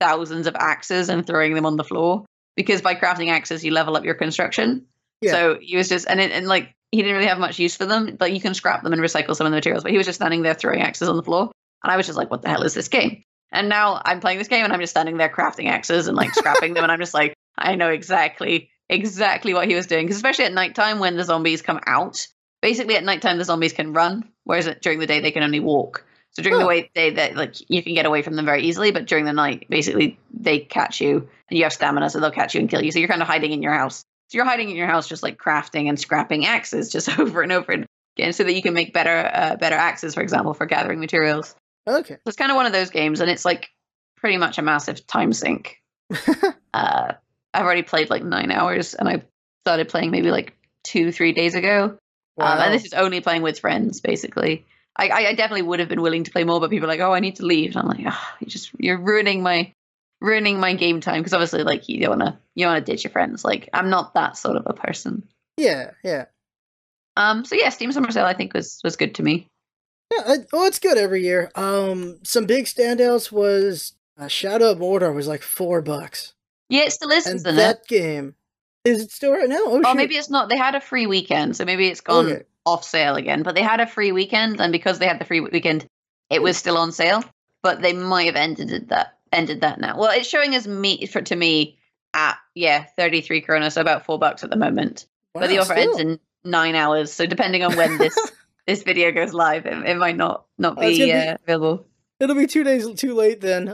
thousands of axes and throwing them on the floor, because by crafting axes you level up your construction. Yeah. So he was just and like he didn't really have much use for them, but you can scrap them and recycle some of the materials. But he was just standing there throwing axes on the floor, and I was just like, what the hell is this game? And now I'm playing this game and I'm just standing there crafting axes and like scrapping them, and I'm just like, I know exactly what he was doing. Because especially at nighttime when the zombies come out, Basically, at nighttime, the zombies can run, whereas during the day, they can only walk. So during the day, that like you can get away from them very easily, but during the night, basically, they catch you, and you have stamina, so they'll catch you and kill you. So you're kind of hiding in your house. So you're hiding in your house just like crafting and scrapping axes just over and over again so that you can make better axes, for example, for gathering materials. Okay. So it's kind of one of those games, and it's like pretty much a massive time sink. I've already played like 9 hours, and I started playing maybe like 2-3 days ago. Wow. And this is only playing with friends, basically. I definitely would have been willing to play more, but people are like, oh, I need to leave. And I'm like, oh, you're ruining my game time, because obviously like you don't want to ditch your friends. Like, I'm not that sort of a person. Yeah. So yeah, Steam Summer Sale I think was good to me. Yeah, it's good every year. Some big standouts was Shadow of Mordor was like $4. Yeah, it still is, isn't it? That game. Is it still right now? Oh, maybe it's not. They had a free weekend, so maybe it's gone off sale again. But they had a free weekend, and because they had the free weekend, it was still on sale. But they might have ended that now. Well, it's showing as to me at 33 krona, so about $4 at the moment. Wow, but the offer ends in 9 hours, so depending on when this video goes live, it might not be available. It'll be 2 days too late then.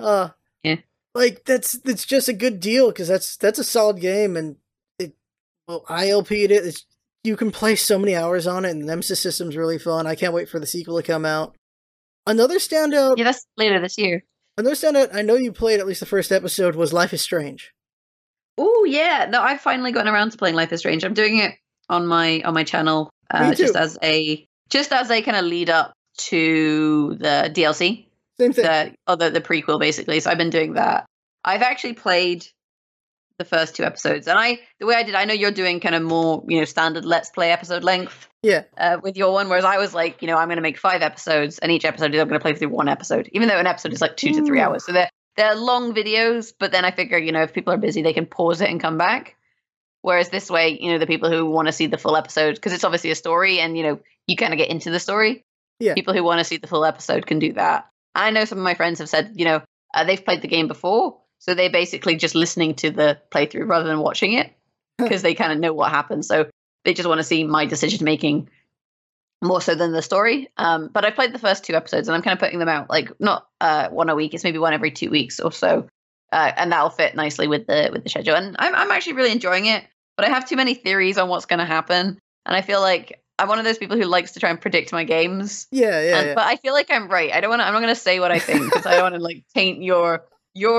Yeah, like that's just a good deal because that's a solid game, and I LP'd it. You can play so many hours on it, and the Nemesis system's really fun. I can't wait for the sequel to come out. Another standout. Yeah, that's later this year. Another standout, I know you played at least the first episode, was Life is Strange. Oh, yeah. No, I've finally gotten around to playing Life is Strange. I'm doing it on my channel just as a kind of lead up to the DLC. Same thing. The prequel, basically. So I've been doing that. I've actually played the first two episodes, and I know you're doing kind of more standard let's play episode length with your one, whereas I was like, I'm going to make 5 episodes, and each episode I'm going to play through one episode, even though an episode is like 2 to 3 hours, so they're long videos. But then I figure if people are busy they can pause it and come back, whereas this way the people who want to see the full episode, because it's obviously a story and you kind of get into the story, people who want to see the full episode can do that. I know some of my friends have said they've played the game before, so they're basically just listening to the playthrough rather than watching it, because they kind of know what happens. So they just want to see my decision making more so than the story. But I played the first 2 episodes, and I'm kind of putting them out like not one a week. It's maybe one every 2 weeks or so, and that'll fit nicely with the schedule. And I'm actually really enjoying it. But I have too many theories on what's going to happen, and I feel like I'm one of those people who likes to try and predict my games. Yeah. But I feel like I'm right. I'm not going to say what I think, because I don't want to like taint your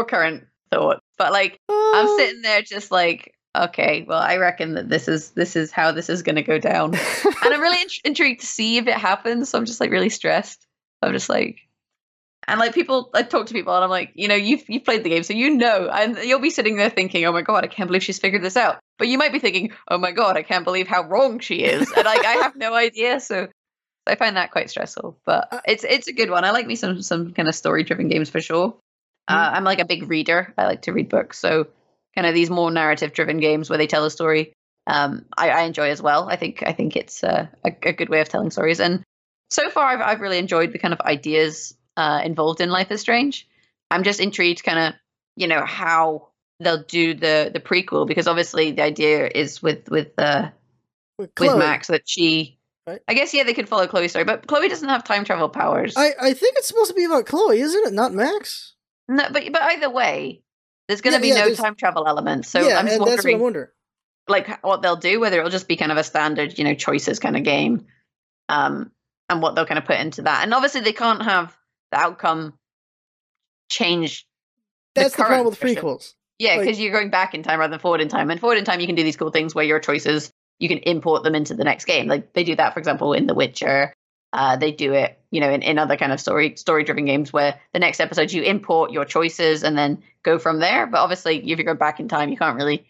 current thought, but like I'm sitting there just like, okay, well I reckon that this is how this is going to go down. And I'm really intrigued to see if it happens, so I'm just like really stressed. I'm just like, and like people, I talk to people and I'm like, you've played the game, so and you'll be sitting there thinking, oh my god, I can't believe she's figured this out, but you might be thinking, oh my god, I can't believe how wrong she is, and like I have no idea, so I find that quite stressful. But it's a good one. I like me some kind of story driven games for sure. I'm like a big reader. I like to read books. So kind of these more narrative driven games where they tell a story, I enjoy as well. I think it's a good way of telling stories. And so far I've really enjoyed the kind of ideas involved in Life is Strange. I'm just intrigued kind of, how they'll do the prequel, because obviously the idea is with Max that she, right? I guess, they could follow Chloe's story, but Chloe doesn't have time travel powers. I think it's supposed to be about Chloe, isn't it? Not Max. No, but either way, there's going to be no time travel element. So I'm just wondering, that's what I wonder, like what they'll do, whether it'll just be kind of a standard, choices kind of game, and what they'll kind of put into that. And obviously, they can't have the outcome change. That's the problem with prequels. Yeah, because you're going back in time rather than forward in time. And forward in time, you can do these cool things where your choices, you can import them into the next game. Like they do that, for example, in The Witcher. They do it, in other kind of story-driven games where the next episode you import your choices and then go from there. But obviously, if you go back in time, you can't really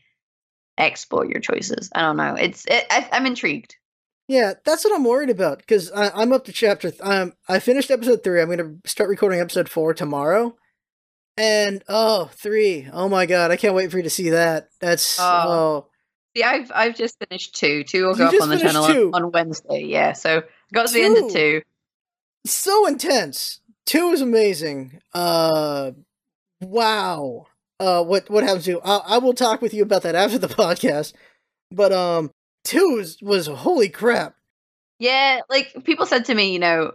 export your choices. I don't know. I'm intrigued. Yeah, that's what I'm worried about, because I'm up to I finished episode 3. I'm going to start recording episode 4 tomorrow. And, 3. Oh my god, I can't wait for you to see that. That's, See, I've just finished 2. 2 will go up on the channel on Wednesday, yeah, so... Got to the end of 2. So intense. 2 is amazing. Wow. What happens to you? I will talk with you about that after the podcast. But 2 was holy crap. Yeah, like people said to me, you know,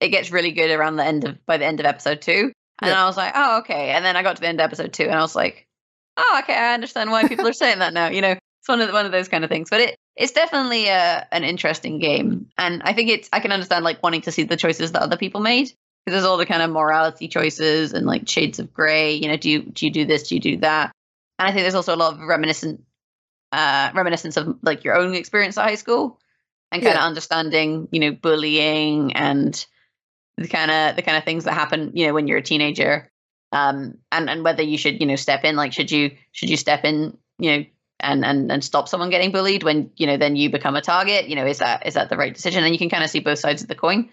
it gets really good around the end of episode 2. And yeah. I was like, oh, okay. And then I got to the end of episode 2 and I was like, oh, okay, I understand why people are saying that now. You know, it's one of those kind of things. But it's definitely an interesting game. And I think I can understand like wanting to see the choices that other people made. Because there's all the kind of morality choices and like shades of grey. You know, do you do this? Do you do that? And I think there's also a lot of reminiscence of like your own experience at high school and kind of understanding, you know, bullying and the kind of things that happen, you know, when you're a teenager. And whether you should, you know, step in, like should you step in, you know, and stop someone getting bullied when, you know, then you become a target, you know, is that the right decision? And you can kind of see both sides of the coin.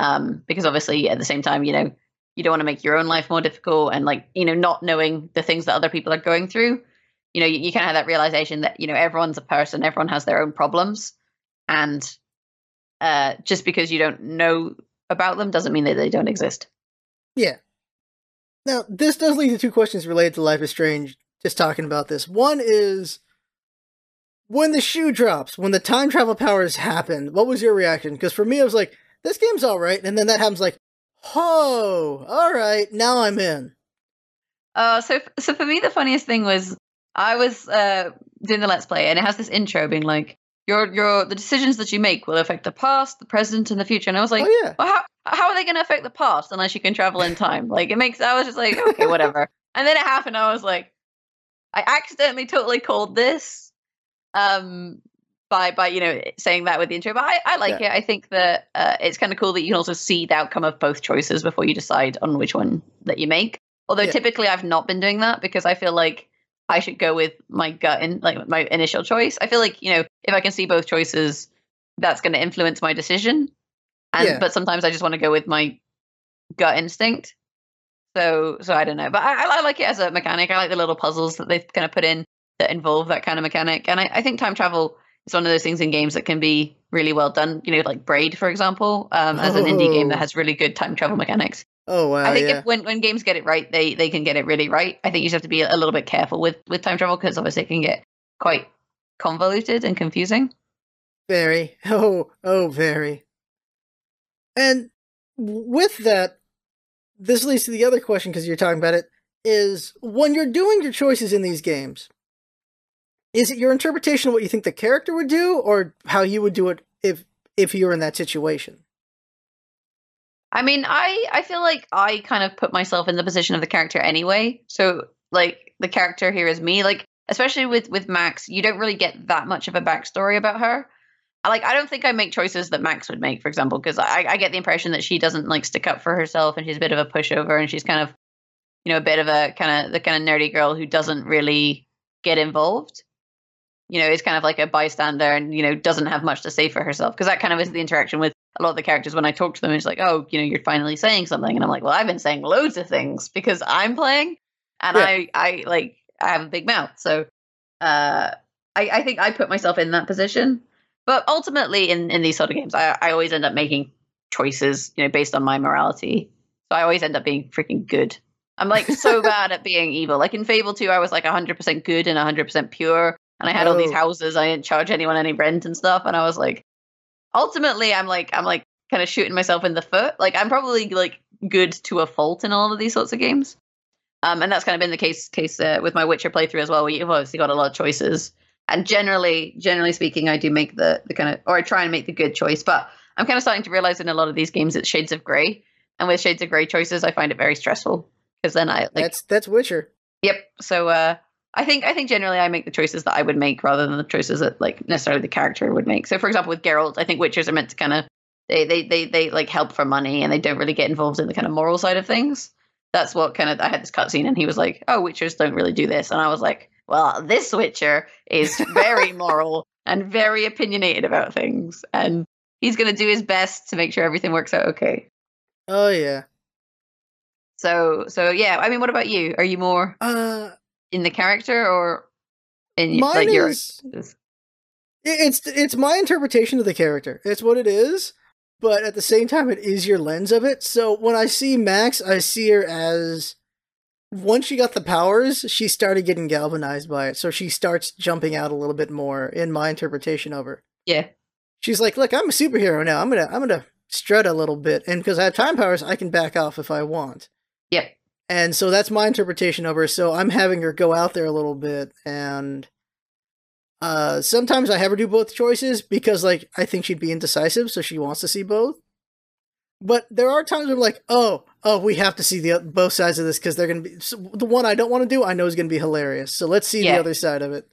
Because obviously at the same time, you know, you don't want to make your own life more difficult and like, you know, not knowing the things that other people are going through, you know, you kind of have that realization that, you know, everyone's a person, everyone has their own problems. And just because you don't know about them doesn't mean that they don't exist. Yeah. Now, this does lead to two questions related to Life is Strange, just talking about this. One is, when the shoe drops, when the time travel powers happen, what was your reaction? Because for me, I was like, this game's all right. And then that happens like, oh, all right, now I'm in. So for me, the funniest thing was, I was doing the Let's Play, and it has this intro being like, the decisions that you make will affect the past, the present, and the future. And I was like, oh, yeah. Well, how are they going to affect the past unless you can travel in time? Like, I was just like, okay, whatever. And then it happened. I was like, I accidentally totally called this by you know, saying that with the intro. But I like it. I think that it's kind of cool that you can also see the outcome of both choices before you decide on which one that you make. Although typically I've not been doing that because I feel like I should go with my gut and like my initial choice. I feel like, you know, if I can see both choices, that's going to influence my decision. And but sometimes I just want to go with my gut instinct. So I don't know. But I like it as a mechanic. I like the little puzzles that they've kind of put in that involve that kind of mechanic. And I think time travel is one of those things in games that can be really well done. You know, like Braid, for example, as an indie game that has really good time travel mechanics. Oh, wow. I think if, when games get it right, they can get it really right. I think you just have to be a little bit careful with time travel because obviously it can get quite convoluted and confusing. Very. Oh, very. And with that, this leads to the other question because you're talking about it, is when you're doing your choices in these games, is it your interpretation of what you think the character would do or how you would do it if you were in that situation? I mean, I feel like I kind of put myself in the position of the character anyway. So, like, the character here is me. Like, especially with Max, you don't really get that much of a backstory about her. Like, I don't think I make choices that Max would make, for example, because I get the impression that she doesn't, like, stick up for herself and she's a bit of a pushover and she's kind of, you know, a bit of a kind of nerdy girl who doesn't really get involved. You know, is kind of like a bystander and, you know, doesn't have much to say for herself because that kind of is the interaction with a lot of the characters. When I talk to them, it's like, oh, you know, you're finally saying something. And I'm like, well, I've been saying loads of things because I'm playing and I have a big mouth. So I think I put myself in that position. But ultimately in these sort of games, I always end up making choices, you know, based on my morality. So I always end up being freaking good. I'm like so bad at being evil. Like in Fable 2, I was like 100% good and 100% pure. And I had all these houses. I didn't charge anyone any rent and stuff. And I was like, ultimately, I'm like kind of shooting myself in the foot. Like I'm probably like good to a fault in all of these sorts of games. And that's kind of been the case with my Witcher playthrough as well, where you've obviously got a lot of choices. And generally speaking, I do make the kind of, or I try and make the good choice. But I'm kind of starting to realize in a lot of these games it's shades of gray. And with shades of gray choices, I find it very stressful because then I like that's Witcher. Yep. So I think generally I make the choices that I would make rather than the choices that like necessarily the character would make. So for example, with Geralt, I think Witchers are meant to kind of they like help for money and they don't really get involved in the kind of moral side of things. That's what kind of I had this cutscene and he was like, "Oh, Witchers don't really do this," and I was like, "Well, this Witcher is very moral and very opinionated about things, and he's going to do his best to make sure everything works out okay." Oh yeah. So yeah. I mean, what about you? Are you more? In the character or in mine like your it's my interpretation of the character. It's what it is, but at the same time it is your lens of it. So when I see Max, I see her as once she got the powers, she started getting galvanized by it. So she starts jumping out a little bit more in my interpretation of her. Yeah. she's like, look, I'm a superhero now. I'm gonna strut a little bit, and because I have time powers, I can back off if I want. Yep. And so that's my interpretation of her. So I'm having her go out there a little bit, and sometimes I have her do both choices because, like, I think she'd be indecisive, so she wants to see both. But there are times where I'm like, oh, we have to see the both sides of this because they're going to be so the one I don't want to do. I know is going to be hilarious, so let's see the other side of it,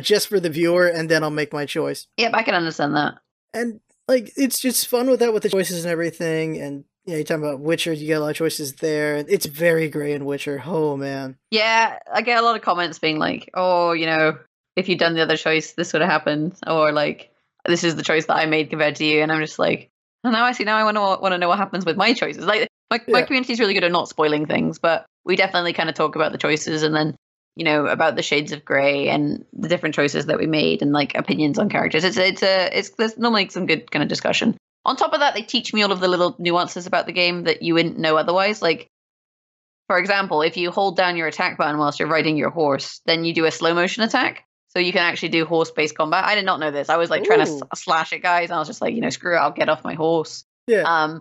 just for the viewer, and then I'll make my choice. Yep, I can understand that. And like, it's just fun with that, with the choices and everything, and. Yeah, you're talking about Witcher, you get a lot of choices there. It's very grey in Witcher. Oh, man. Yeah, I get a lot of comments being like, oh, you know, if you'd done the other choice, this would have happened. Or like, this is the choice that I made compared to you. And I'm just like, oh, now I see, now I want to know what happens with my choices. Like, my community is really good at not spoiling things, but we definitely kind of talk about the choices and then, you know, about the shades of grey and the different choices that we made and like opinions on characters. There's normally some good kind of discussion. On top of that, they teach me all of the little nuances about the game that you wouldn't know otherwise. Like, for example, if you hold down your attack button whilst you're riding your horse, then you do a slow motion attack. So you can actually do horse-based combat. I did not know this. I was like trying to slash at guys, and I was just like, you know, screw it, I'll get off my horse. Yeah.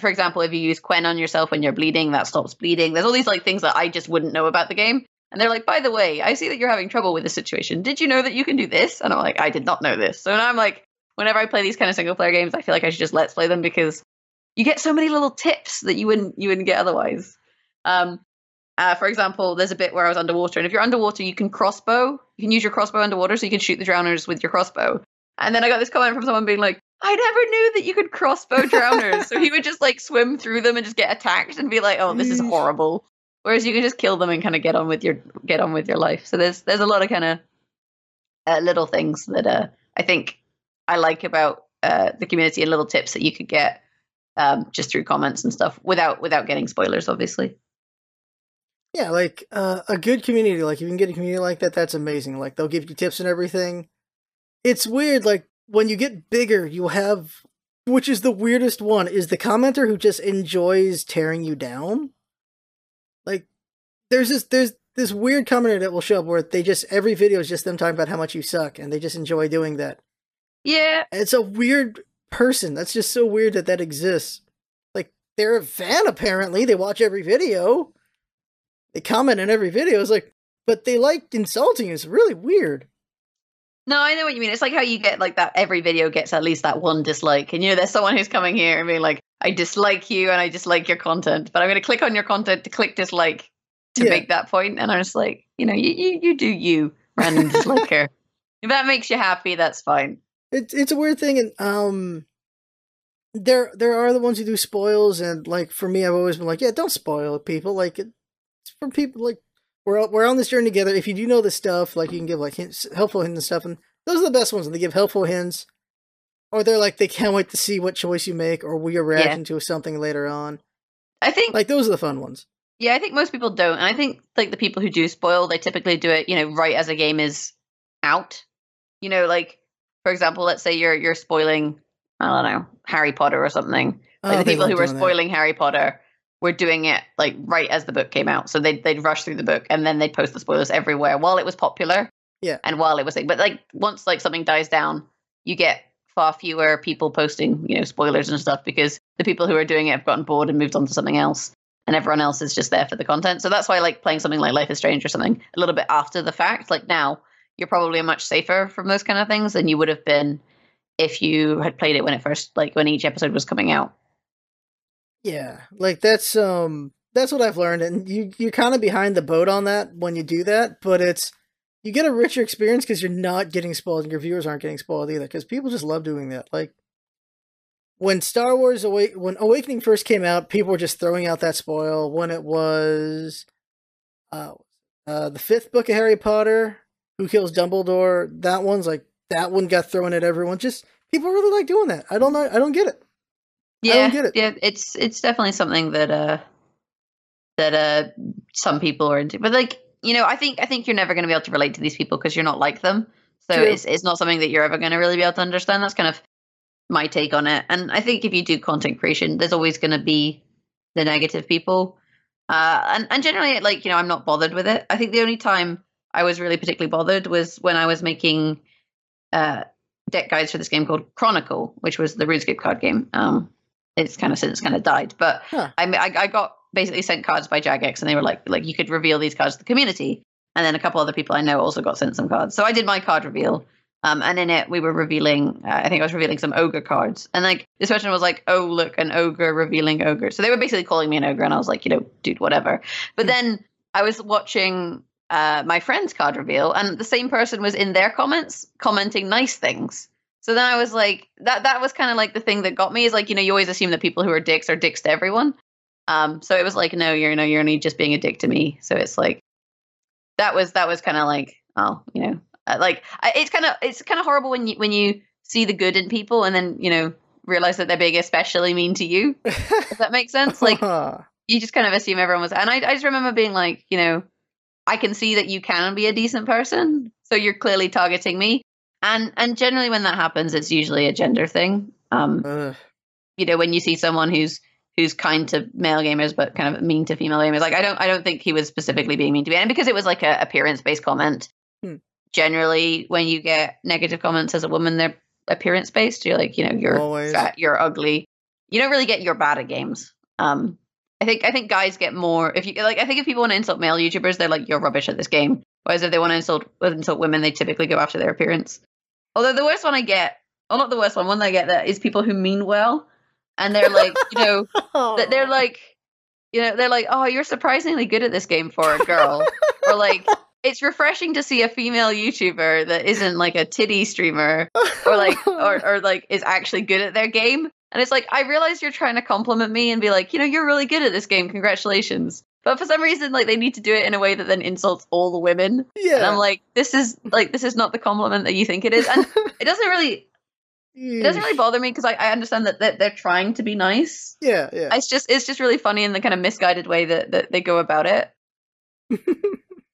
For example, if you use Quen on yourself when you're bleeding, that stops bleeding. There's all these like things that I just wouldn't know about the game. And they're like, by the way, I see that you're having trouble with this situation. Did you know that you can do this? And I'm like, I did not know this. So now I'm like, whenever I play these kind of single player games, I feel like I should just let's play them because you get so many little tips that you wouldn't get otherwise. For example, there's a bit where I was underwater, and if you're underwater, you can crossbow. You can use your crossbow underwater, so you can shoot the drowners with your crossbow. And then I got this comment from someone being like, "I never knew that you could crossbow drowners." So he would just like swim through them and just get attacked and be like, "Oh, this is horrible." Whereas you can just kill them and kind of get on with your life. So there's a lot of kind of little things that I think. I like about the community and little tips that you could get just through comments and stuff without getting spoilers, obviously. Yeah, like a good community, like if you can get a community like that, that's amazing. Like they'll give you tips and everything. It's weird, like when you get bigger, you have, which is the weirdest one, is the commenter who just enjoys tearing you down. Like there's this weird commenter that will show up where they just, every video is just them talking about how much you suck and they just enjoy doing that. Yeah. It's a weird person. That's just so weird that exists. Like, they're a fan, apparently. They watch every video. They comment on every video. It's like, but they like insulting you. It's really weird. No, I know what you mean. It's like how you get, like, that every video gets at least that one dislike. And, you know, there's someone who's coming here and being like, I dislike you and I dislike your content. But I'm going to click on your content to click dislike to make that point. And I'm just like, you know, you do you, random disliker. If that makes you happy, that's fine. It's a weird thing, and there are the ones who do spoils, and like for me, I've always been like, yeah, don't spoil people. Like it's for people, like we're on this journey together. If you do know this stuff, like you can give like hints, helpful hints and stuff, and those are the best ones. And they give helpful hints, or they're like they can't wait to see what choice you make, or we are reacting to something later on. I think like those are the fun ones. Yeah, I think most people don't, and I think like the people who do spoil, they typically do it, you know, right as a game is out, you know, like. For example, let's say you're spoiling, I don't know, Harry Potter or something. Like the people who were spoiling Harry Potter were doing it like right as the book came out. So they'd rush through the book and then they'd post the spoilers everywhere while it was popular. Yeah. And while it was like, but like once like something dies down, you get far fewer people posting, you know, spoilers and stuff because the people who are doing it have gotten bored and moved on to something else. And everyone else is just there for the content. So that's why I like playing something like Life is Strange or something a little bit after the fact, like now. You're probably much safer from those kind of things than you would have been if you had played it when it first, like when each episode was coming out. Yeah, like that's what I've learned, and you're kind of behind the boat on that when you do that. But it's you get a richer experience because you're not getting spoiled, and your viewers aren't getting spoiled either. Because people just love doing that. Like when Star Wars when Awakening first came out, people were just throwing out that spoil. When it was the fifth book of Harry Potter. Who Kills Dumbledore? That one got thrown at everyone. Just people really like doing that. I don't know. I don't get it. Yeah, I don't get it. Yeah, it's definitely something that some people are into. But like you know, I think you're never going to be able to relate to these people because you're not like them. So it's not something that you're ever going to really be able to understand. That's kind of my take on it. And I think if you do content creation, there's always going to be the negative people. And generally, like you know, I'm not bothered with it. I think the only time I was really particularly bothered was when I was making deck guides for this game called Chronicle, which was the RuneScape card game. It's kind of since kind of died, but I got basically sent cards by Jagex, and they were like you could reveal these cards to the community. And then a couple other people I know also got sent some cards. So I did my card reveal. And in it, we were revealing, I think I was revealing some ogre cards. And like this person was like, oh, look, an ogre revealing ogre. So they were basically calling me an ogre. And I was like, you know, dude, whatever. But then I was watching my friend's card reveal. And the same person was in their comments commenting nice things. So then I was like, that was kind of like the thing that got me is like, you know, you always assume that people who are dicks to everyone. So it was like, no, you're only just being a dick to me. So it's like, that was kind of like, oh, you know, like it's kind of horrible when you see the good in people and then, you know, realize that they're being especially mean to you. If that makes sense. Like you just kind of assume everyone was. And I just remember being like, you know, I can see that you can be a decent person. So you're clearly targeting me. And generally when that happens, it's usually a gender thing. You know, when you see someone who's kind to male gamers but kind of mean to female gamers. Like I don't think he was specifically being mean to me. And because it was like a appearance-based comment, generally when you get negative comments as a woman, they're appearance-based. You're like, you know, you're always fat, you're ugly. You don't really get you're bad at games. I think guys get more if you like. I think if people want to insult male YouTubers, they're like, you're rubbish at this game. Whereas if they want to insult women, they typically go after their appearance. Although the worst one I get, or not the worst one that I get, that is people who mean well. And they're like, you know, they're like, oh, you're surprisingly good at this game for a girl. Or like, it's refreshing to see a female YouTuber that isn't like a titty streamer or like is actually good at their game. And it's like, I realize you're trying to compliment me and be like, you know, you're really good at this game. Congratulations. But for some reason, like they need to do it in a way that then insults all the women. Yeah. And I'm like, this is not the compliment that you think it is. And it doesn't really bother me because I understand that they're trying to be nice. Yeah, yeah. It's just really funny in the kind of misguided way that they go about it.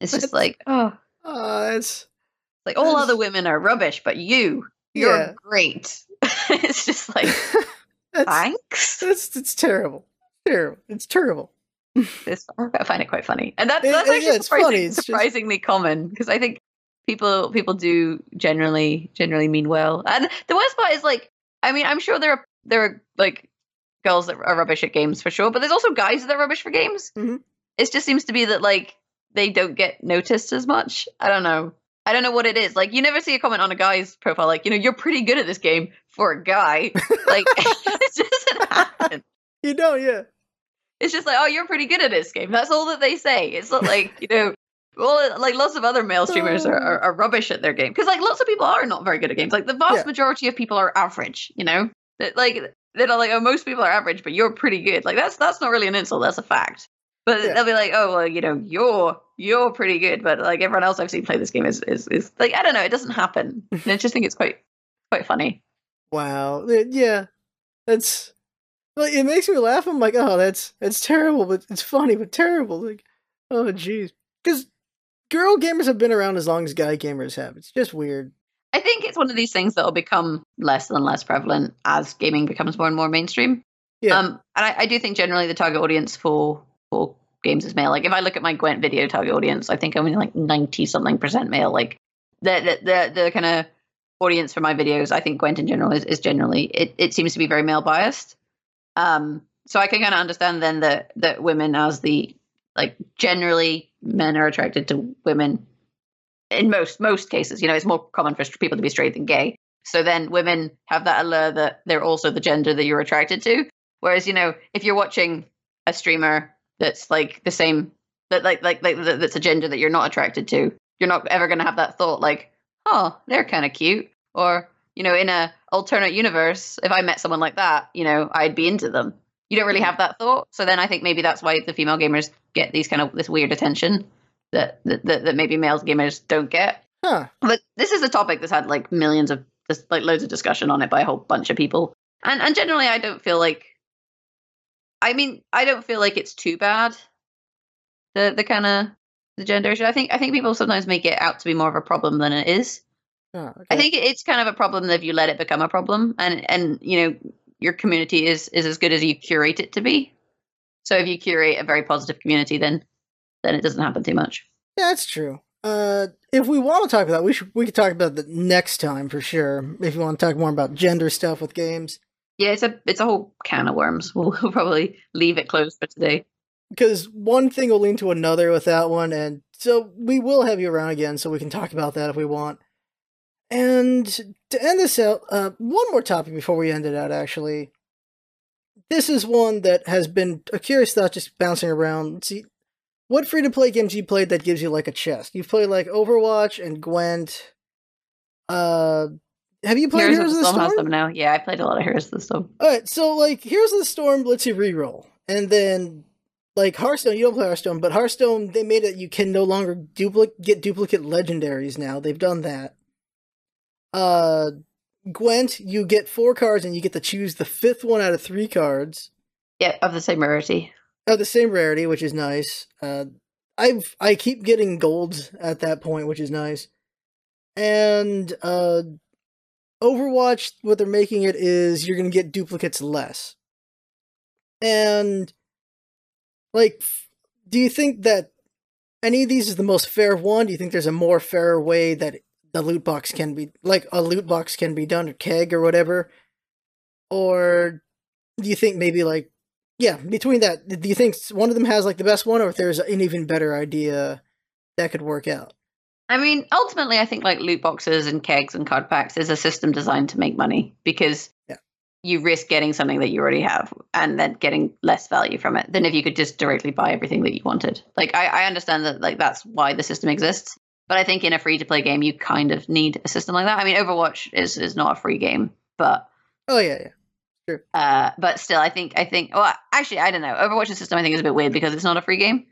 It's just like, it's like all other women are rubbish, but you're great. It's just like, thanks. It's terrible, terrible. It's terrible. I find it quite funny, and that's actually surprisingly common because I think people do generally mean well. And the worst part is like, I mean, I'm sure there are like girls that are rubbish at games for sure, but there's also guys that are rubbish for games. Mm-hmm. It just seems to be that like they don't get noticed as much. I don't know what it is. Like you never see a comment on a guy's profile like, you know, you're pretty good at this game for a guy. Like it doesn't happen. You know, yeah. It's just like, oh, you're pretty good at this game. That's all that they say. It's not like, you know, well, like lots of other male streamers are rubbish at their game because like lots of people are not very good at games. Like the vast majority of people are average, you know, that like they're not like, oh, most people are average, but you're pretty good. Like that's not really an insult. That's a fact. But they'll be like, oh, well, you know, you're pretty good. But like everyone else I've seen play this game is like, I don't know. It doesn't happen. And I just think it's quite funny. Wow. Yeah. That's like, it makes me laugh. I'm like, oh, that's terrible, but it's funny, but terrible. Like, oh, geez. Because girl gamers have been around as long as guy gamers have. It's just weird. I think it's one of these things that will become less and less prevalent as gaming becomes more and more mainstream. Yeah. And I do think generally the target audience for games is male. Like if I look at my Gwent video target audience, I think I'm in like 90-something% male. Like the kind of audience for my videos, I think Gwent in general is generally, it seems to be very male biased. So I can kind of understand then that women as the, like generally men are attracted to women in most cases, you know, it's more common for people to be straight than gay. So then women have that allure that they're also the gender that you're attracted to. Whereas, you know, if you're watching a streamer that's like the same, that like that's a gender that you're not attracted to, you're not ever going to have that thought like, oh, they're kind of cute. Or, you know, in a alternate universe, if I met someone like that, you know, I'd be into them. You don't really have that thought. So then I think maybe that's why the female gamers get these kind of this weird attention that maybe male gamers don't get. Huh. But this is a topic that's had like millions of like loads of discussion on it by a whole bunch of people. And generally I don't feel like, I mean, I don't feel like it's too bad. The kind of the gender issue. I think people sometimes make it out to be more of a problem than it is. Oh, okay. I think it's kind of a problem that if you let it become a problem and you know, your community is as good as you curate it to be. So if you curate a very positive community, then it doesn't happen too much. Yeah, that's true. If we want to talk about that, we could talk about that next time for sure. If you want to talk more about gender stuff with games. Yeah, it's a whole can of worms. We'll probably leave it closed for today. Because one thing will lead to another with that one, and so we will have you around again so we can talk about that if we want. And to end this out, one more topic before we end it out, actually. This is one that has been a curious thought just bouncing around. Let's see. What free-to-play games you played that gives you, like, a chest? You've played, like, Overwatch and Gwent. Have you played Heroes of the Storm? Has them now. Yeah, I played a lot of Heroes of the Storm. Alright, so, like, Heroes of the Storm lets you reroll. And then, like, Hearthstone, you don't play Hearthstone, but Hearthstone, they made it you can no longer get duplicate legendaries now. They've done that. Gwent, you get 4 cards and you get to choose the 5th one out of 3 cards. Yeah, of the same rarity. Oh, the same rarity, which is nice. I keep getting golds at that point, which is nice. And Overwatch, what they're making it is you're going to get duplicates less. And, like, do you think that any of these is the most fair one? Do you think there's a more fairer way that the loot box can be, like, a loot box can be done, or keg, or whatever? Or do you think maybe, like, yeah, between that, do you think one of them has, like, the best one, or if there's an even better idea that could work out? I mean, ultimately, I think, like, loot boxes and kegs and card packs is a system designed to make money, because you risk getting something that you already have and then getting less value from it than if you could just directly buy everything that you wanted. Like, I understand that, like, that's why the system exists, but I think in a free-to-play game, you kind of need a system like that. I mean, Overwatch is not a free game, but... Oh, yeah, yeah. Sure. But still, I think. Well, actually, I don't know. Overwatch's system, I think, is a bit weird because it's not a free game.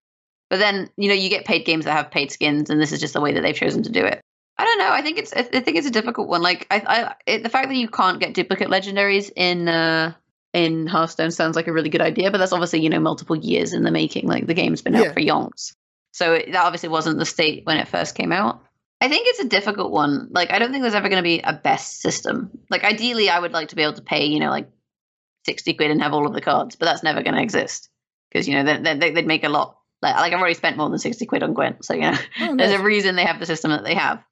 But then, you know, you get paid games that have paid skins, and this is just the way that they've chosen to do it. I don't know. I think it's a difficult one. Like, the fact that you can't get duplicate legendaries in Hearthstone sounds like a really good idea, but that's obviously, you know, multiple years in the making. Like, the game's been out for yonks, so that obviously wasn't the state when it first came out. I think it's a difficult one. Like, I don't think there's ever going to be a best system. Like, ideally, I would like to be able to pay, you know, like, 60 quid and have all of the cards, but that's never going to exist because, you know, they'd make a lot. Like I've already spent more than 60 quid on Gwent, so, you know, there's a reason they have the system that they have.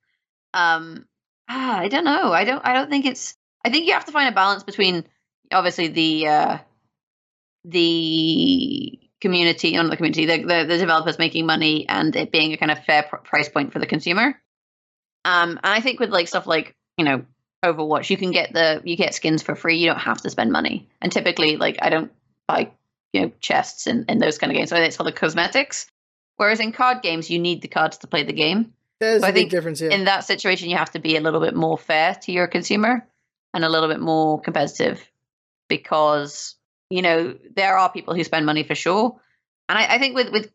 I don't know. I don't think it's. I think you have to find a balance between obviously the community, not the community, the developers making money and it being a kind of fair price point for the consumer. And I think with, like, stuff like, you know, Overwatch, you get skins for free. You don't have to spend money, and typically, like, I don't buy, you know, chests and those kind of games. So it's for the cosmetics. Whereas in card games, you need the cards to play the game. There's so a big difference. Yeah. In that situation, you have to be a little bit more fair to your consumer and a little bit more competitive, because, you know, there are people who spend money for sure. And I think with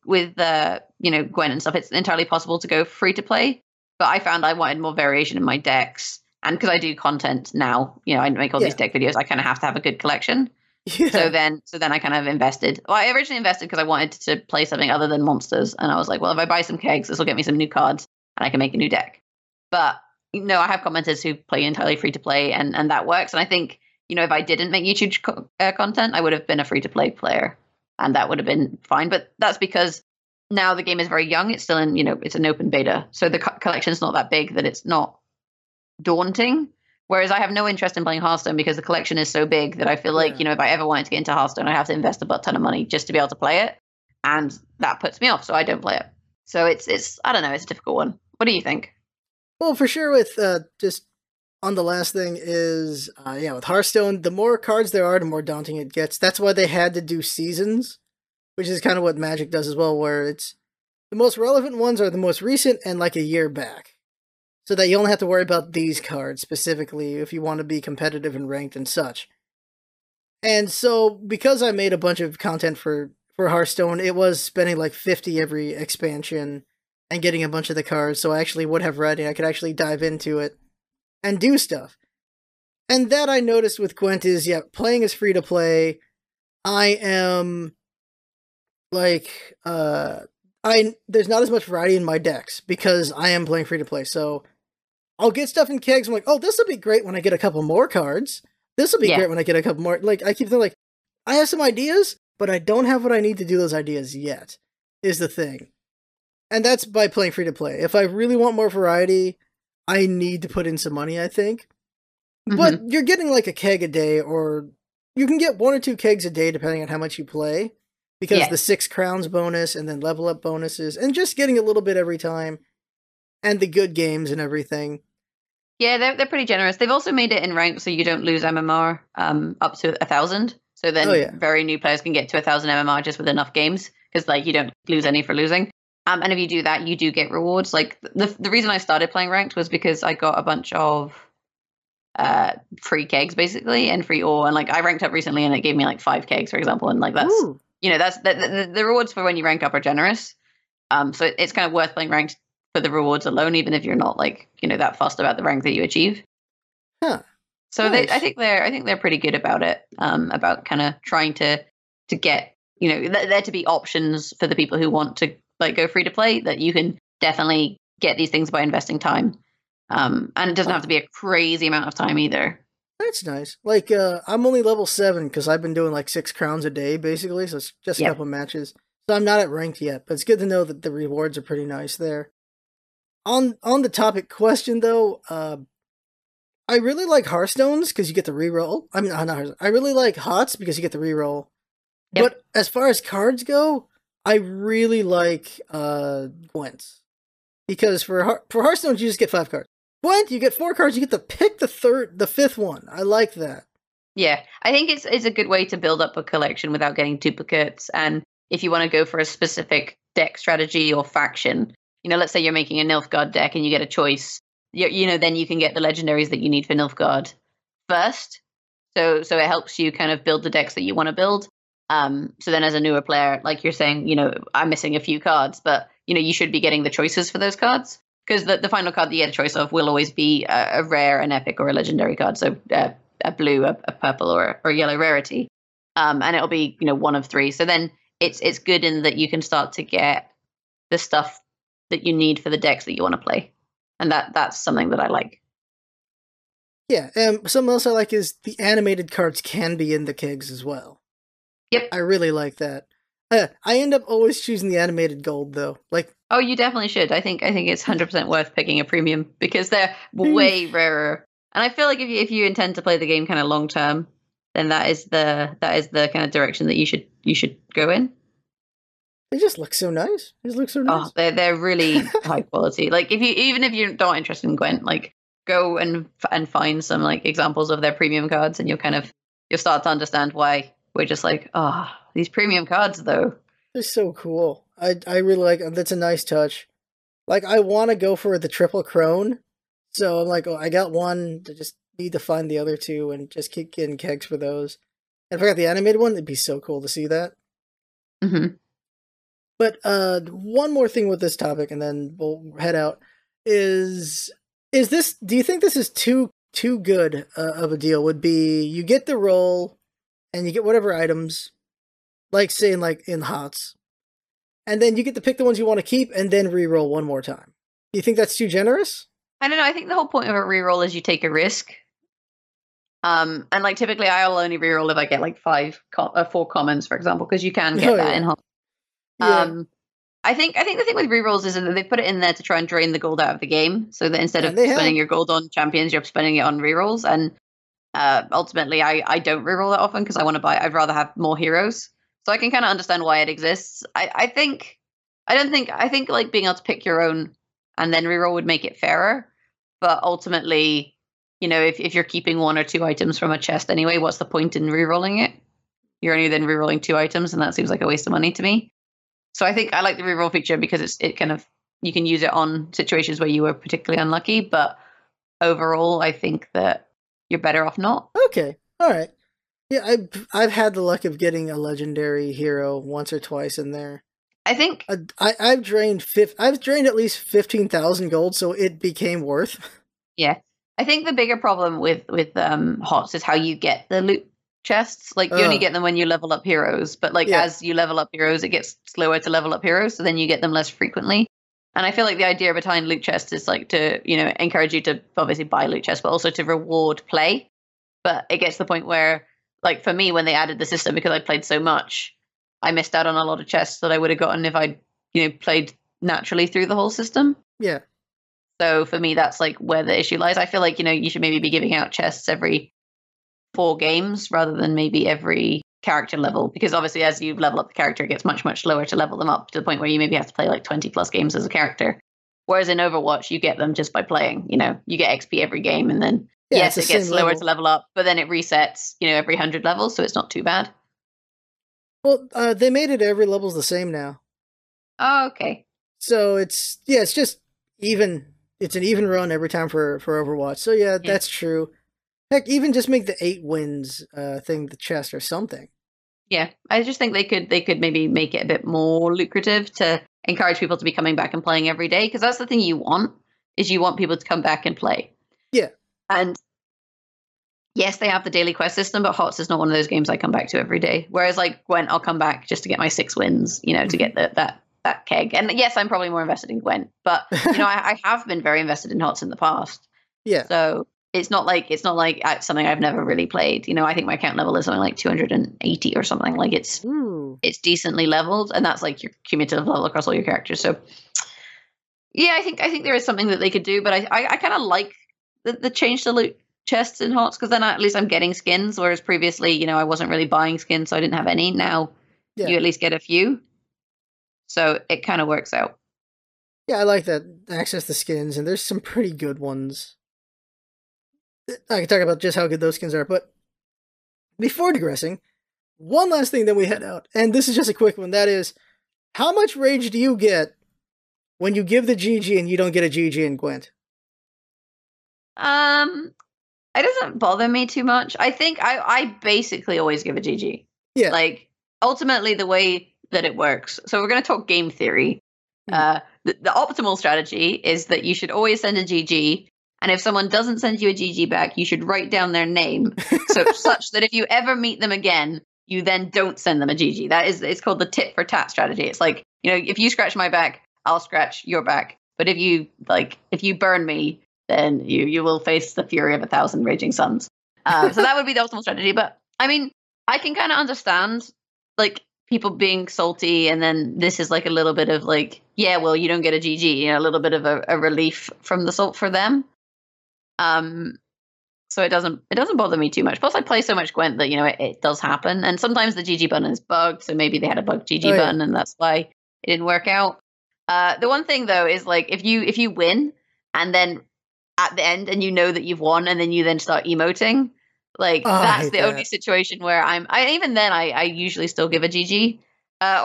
you know, Gwen and stuff, it's entirely possible to go free to play. But I found I wanted more variation in my decks. And because I do content now, you know, I make all these tech videos, I kind of have to have a good collection. Yeah. So then I kind of invested. Well, I originally invested because I wanted to play something other than monsters. And I was like, well, if I buy some kegs, this will get me some new cards and I can make a new deck. But, you know, I have commenters who play entirely free to play and that works. And I think, you know, if I didn't make YouTube content, I would have been a free to play player and that would have been fine. But that's because now the game is very young. It's still in, you know, it's an open beta. So the collection's not that big that it's not daunting, whereas I have no interest in playing Hearthstone because the collection is so big that I feel like, you know, if I ever wanted to get into Hearthstone, I have to invest a butt ton of money just to be able to play it, and that puts me off, so I don't play it. So it's I don't know, it's a difficult one. What do you think? Well, for sure, with just on the last thing is with Hearthstone, the more cards there are, the more daunting it gets. That's why they had to do seasons, which is kind of what Magic does as well, where it's the most relevant ones are the most recent and like a year back. So that you only have to worry about these cards specifically if you want to be competitive and ranked and such. And so, because I made a bunch of content for Hearthstone, it was spending like 50 every expansion and getting a bunch of the cards, so I actually would have read it. I could actually dive into it and do stuff. And that I noticed with Gwent is, playing is free to play. I am, like, there's not as much variety in my decks because I am playing free to play. So I'll get stuff in kegs. I'm like, oh, this will be great when I get a couple more cards. This will be great when I get a couple more. Like, I keep thinking, like, I have some ideas, but I don't have what I need to do those ideas yet, is the thing. And that's by playing free-to-play. If I really want more variety, I need to put in some money, I think. Mm-hmm. But you're getting like a keg a day, or you can get one or two kegs a day depending on how much you play. Because the 6 crowns bonus and then level up bonuses and just getting a little bit every time and the good games and everything. Yeah, they're pretty generous. They've also made it in rank so you don't lose MMR up to 1,000. So then very new players can get to 1,000 MMR just with enough games because like you don't lose any for losing. And if you do that, you do get rewards. Like the reason I started playing ranked was because I got a bunch of free kegs basically and free ore. And like I ranked up recently and it gave me like 5 kegs, for example. And like that's... Ooh. You know, that's the rewards for when you rank up are generous. So it's kind of worth playing ranked for the rewards alone, even if you're not like, you know, that fussed about the rank that you achieve. Huh. So nice. I think they're pretty good about it. About kind of trying to get, you know, there to be options for the people who want to like go free to play, that you can definitely get these things by investing time. And it doesn't have to be a crazy amount of time either. That's nice. Like, I'm only level 7 because I've been doing like 6 crowns a day, basically. So it's just a couple matches. So I'm not at ranked yet, but it's good to know that the rewards are pretty nice there. On the topic question, though, I really like Hearthstones because you get the reroll. I mean, not I really like HOTS because you get the reroll. Yep. But as far as cards go, I really like Gwent. Because for Hearthstones, you just get 5 cards. Gwent, you get 4 cards. You get to pick the fifth one. I like that. Yeah, I think it's a good way to build up a collection without getting duplicates. And if you want to go for a specific deck strategy or faction, you know, let's say you're making a Nilfgaard deck and you get a choice, you know, then you can get the legendaries that you need for Nilfgaard first. So it helps you kind of build the decks that you want to build. So then as a newer player, like you're saying, you know, I'm missing a few cards, but you know, you should be getting the choices for those cards. Because the final card that you had a choice of will always be a rare, an epic, or a legendary card. So a blue, a purple, or a yellow rarity. And it'll be, you know, 1 of 3. So then it's good in that you can start to get the stuff that you need for the decks that you want to play. And that's something that I like. Yeah, and something else I like is the animated cards can be in the kegs as well. Yep. I really like that. I end up always choosing the animated gold, though. Like, oh, you definitely should. I think it's 100% worth picking a premium because they're way rarer. And I feel like if you intend to play the game kind of long term, then that is the kind of direction that you should go in. They just look so nice. Oh, they're really high quality. Like even if you're not interested in Gwent, like go and find some like examples of their premium cards, and you'll start to understand why we're just like, oh, these premium cards though. They're so cool. I really like them. That's a nice touch. Like, I want to go for the triple crone. So I'm like, oh, I got one. I just need to find the other two and just keep getting kegs for those. And if I got the animated one, it'd be so cool to see that. Mm-hmm. But one more thing with this topic, and then we'll head out, is this, do you think this is too good of a deal? Would be you get the roll and you get whatever items, like, say, in HOTS. And then you get to pick the ones you want to keep and then re-roll 1 more time. Do you think that's too generous? I don't know. I think the whole point of a re-roll is you take a risk. And like typically I'll only re-roll if I get like 4 commons, for example, because you can get that in HOTS. I think the thing with re-rolls is that they put it in there to try and drain the gold out of the game. So that instead of spending your gold on champions, you're spending it on re-rolls. And ultimately I don't re-roll that often because I want to I'd rather have more heroes. So I can kind of understand why it exists. I think like being able to pick your own and then reroll would make it fairer. But ultimately, you know, if you're keeping 1 or 2 items from a chest anyway, what's the point in rerolling it? You're only then rerolling 2 items, and that seems like a waste of money to me. So I think I like the reroll feature because it kind of, you can use it on situations where you were particularly unlucky. But overall, I think that you're better off not. Okay. All right. Yeah, I've had the luck of getting a legendary hero once or twice in there. I think I've drained at least 15,000 gold, so it became worth. Yeah, I think the bigger problem with HOTS is how you get the loot chests. Like you only get them when you level up heroes, but like as you level up heroes, it gets slower to level up heroes, so then you get them less frequently. And I feel like the idea behind loot chests is like to, you know, encourage you to obviously buy loot chests, but also to reward play. But it gets to the point where, like for me, when they added the system, because I played so much, I missed out on a lot of chests that I would have gotten if I'd, you know, played naturally through the whole system. Yeah. So for me, that's like where the issue lies. I feel like, you know, you should maybe be giving out chests every 4 games rather than maybe every character level, because obviously as you level up the character, it gets much, much lower to level them up to the point where you maybe have to play like 20+ games as a character. Whereas in Overwatch, you get them just by playing, you know, you get XP every game and then, yeah, yes, it gets lower to level up, but then it resets, you know, every 100 levels. So it's not too bad. Well, they made it every level's the same now. Oh, okay. So it's, yeah, it's just even, it's an even run every time for Overwatch. So yeah, that's true. Heck, even just make the 8 wins thing the chest or something. Yeah, I just think they could maybe make it a bit more lucrative to encourage people to be coming back and playing every day, because that's the thing you want, is you want people to come back and play. Yeah. And yes, they have the daily quest system, but HOTS is not one of those games I come back to every day. Whereas like Gwent, I'll come back just to get my 6 wins, you know, to get that keg. And yes, I'm probably more invested in Gwent, but you know, I have been very invested in HOTS in the past. Yeah. So it's not like something I've never really played. You know, I think my account level is something like 280 or something. Like it's decently leveled, and that's like your cumulative level across all your characters. So yeah, I think there is something that they could do, but I kind of like the change to loot chests in HOTS, because then at least I'm getting skins, whereas previously, you know, I wasn't really buying skins, so I didn't have any. Now you at least get a few. So it kind of works out. Yeah, I like that. Access to skins, and there's some pretty good ones. I can talk about just how good those skins are, but before digressing, one last thing, then we head out, and this is just a quick one. That is, how much rage do you get when you give the GG and you don't get a GG in Gwent? It doesn't bother me too much. I think I basically always give a GG. Yeah. Like, ultimately, the way that it works. So we're going to talk game theory. The optimal strategy is that you should always send a GG. And if someone doesn't send you a GG back, you should write down their name, so such that if you ever meet them again, you then don't send them a GG. That is, it's called the tit for tat strategy. It's like, you know, if you scratch my back, I'll scratch your back. But if you burn me, then you will face the fury of 1,000 raging suns. So that would be the optimal strategy. But I mean, I can kind of understand like people being salty, and then this is like a little bit of like, yeah, well, you don't get a GG, you know, a little bit of a relief from the salt for them. So it doesn't bother me too much. Plus, I play so much Gwent that, you know, it does happen. And sometimes the GG button is bugged, so maybe they had a bugged GG button, and that's why it didn't work out. The one thing though is like if you win, and then at the end, and you know that you've won, and then you then start emoting, like that's the only situation where I usually still give a GG.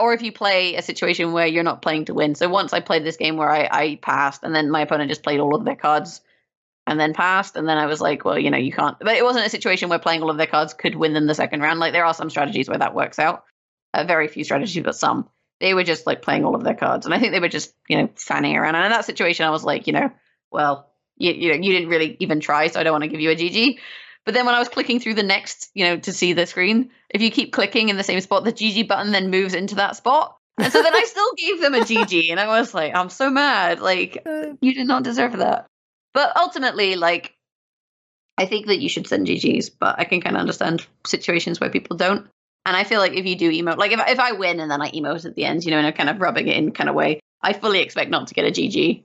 Or if you play a situation where you're not playing to win. So once I played this game where I passed, and then my opponent just played all of their cards. And then passed, and then I was like, well, you know, you can't. But it wasn't a situation where playing all of their cards could win them the second round. Like, there are some strategies where that works out. Very few strategies, but some. They were just, like, playing all of their cards. And I think they were just, you know, fanning around. And in that situation, I was like, you know, well, you didn't really even try, so I don't want to give you a GG. But then when I was clicking through the next, you know, to see the screen, if you keep clicking in the same spot, the GG button then moves into that spot. And so then I still gave them a GG. And I was like, I'm so mad. Like, you did not deserve that. But ultimately, like, I think that you should send GGs, but I can kind of understand situations where people don't. And I feel like if you do emote, like if I win and then I emote at the end, you know, in a kind of rubbing it in kind of way, I fully expect not to get a GG.